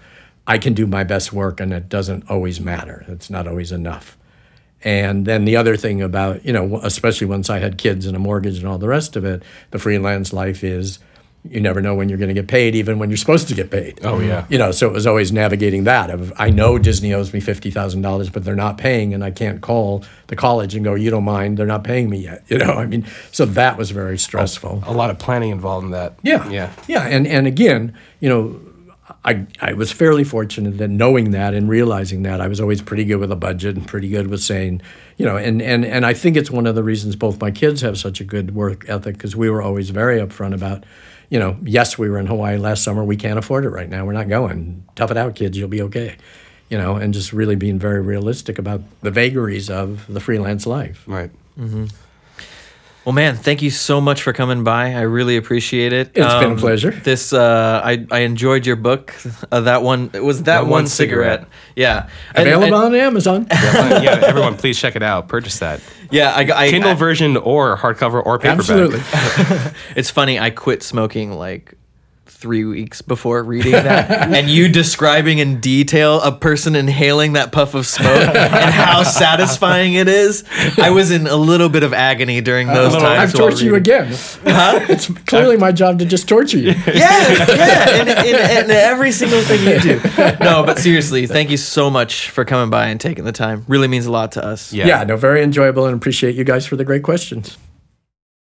I can do my best work and it doesn't always matter. It's not always enough. And then the other thing about, you know, especially once I had kids and a mortgage and all the rest of it, the freelance life is you never know when you're going to get paid, even when you're supposed to get paid. Oh, yeah. You know, so it was always navigating that. I know Disney owes me $50,000, but they're not paying, and I can't call the college and go, you don't mind, they're not paying me yet. You know, I mean, so that was very stressful. A lot of planning involved in that. Yeah. Yeah. Yeah. And again, you know, I was fairly fortunate that knowing that and realizing that, I was always pretty good with a budget and pretty good with saying, you know, and I think it's one of the reasons both my kids have such a good work ethic, because we were always very upfront about, you know, yes, we were in Hawaii last summer. We can't afford it right now. We're not going. Tough it out, kids. You'll be okay. You know, and just really being very realistic about the vagaries of the freelance life. Right. Mm-hmm. Well, man, thank you so much for coming by. I really appreciate it. It's been a pleasure. This I enjoyed your book. That one, it was that one cigarette. Yeah, available on Amazon. Yeah, everyone, please check it out. Purchase that. Yeah, I Kindle version or hardcover or paperback. Absolutely. It's funny. I quit smoking like 3 weeks before reading that, and you describing in detail a person inhaling that puff of smoke and how satisfying it is. I was in a little bit of agony during those times. I've tortured you again. Huh? It's clearly my job to just torture you. Yeah, in every single thing you do. No, but seriously, thank you so much for coming by and taking the time. Really means a lot to us. Yeah, no, very enjoyable, and appreciate you guys for the great questions.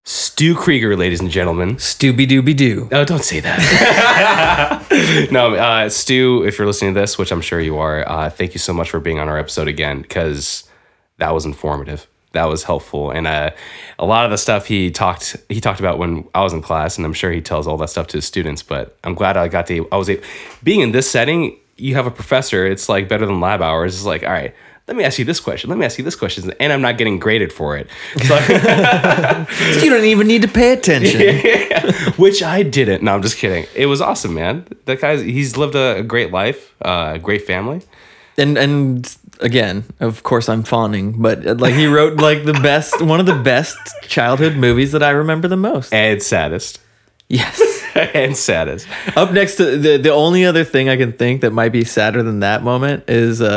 Stu Krieger, ladies and gentlemen. Stooby-dooby-doo. Oh, don't say that. No, Stu, if you're listening to this, which I'm sure you are, thank you so much for being on our episode again, because that was informative. That was helpful. And a lot of the stuff he talked about when I was in class, and I'm sure he tells all that stuff to his students, but I'm glad being in this setting, you have a professor, it's like better than lab hours. It's like, all right, let me ask you this question. Let me ask you this question. And I'm not getting graded for it. So you don't even need to pay attention. Yeah. Which I didn't. No, I'm just kidding. It was awesome, man. That guy, he's lived a great life, a great family. And again, of course I'm fawning, but like he wrote like the best, one of the best childhood movies that I remember the most. And saddest. Yes. And saddest. Up next to the only other thing I can think that might be sadder than that moment is you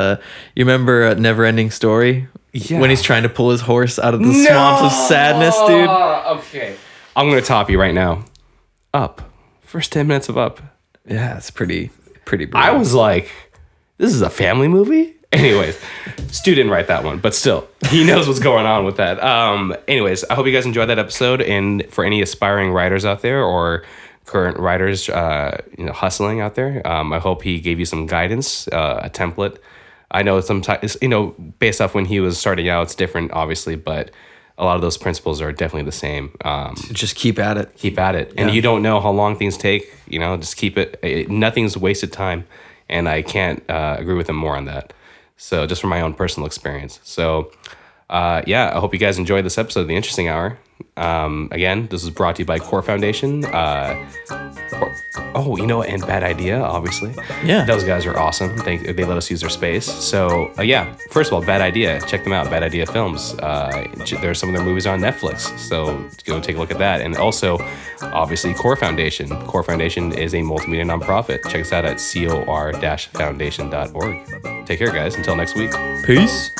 remember Neverending Story? Yeah. When he's trying to pull his horse out of the swamps of sadness, dude. Okay. I'm going to top you right now. Up. First 10 minutes of Up. Yeah, it's pretty brutal. I was like, this is a family movie? Anyways, Stu didn't write that one, but still, he knows what's going on with that. Anyways, I hope you guys enjoyed that episode. And for any aspiring writers out there or current writers hustling out there, I hope he gave you some guidance, a template. I know sometimes, you know, based off when he was starting out, it's different, obviously, but a lot of those principles are definitely the same. Just keep at it. Yeah. And you don't know how long things take, you know, just keep it, nothing's wasted time, and I can't agree with him more on that. So just from my own personal experience. So I hope you guys enjoyed this episode of The Interesting Hour. Again, this is brought to you by Core Foundation. And Bad Idea, obviously. Yeah. Those guys are awesome. They let us use their space. So, first of all, Bad Idea. Check them out, Bad Idea Films. There's some of their movies on Netflix. So go take a look at that. And also, obviously, Core Foundation. Core Foundation is a multimedia nonprofit. Check us out at cor-foundation.org. Take care, guys. Until next week. Peace.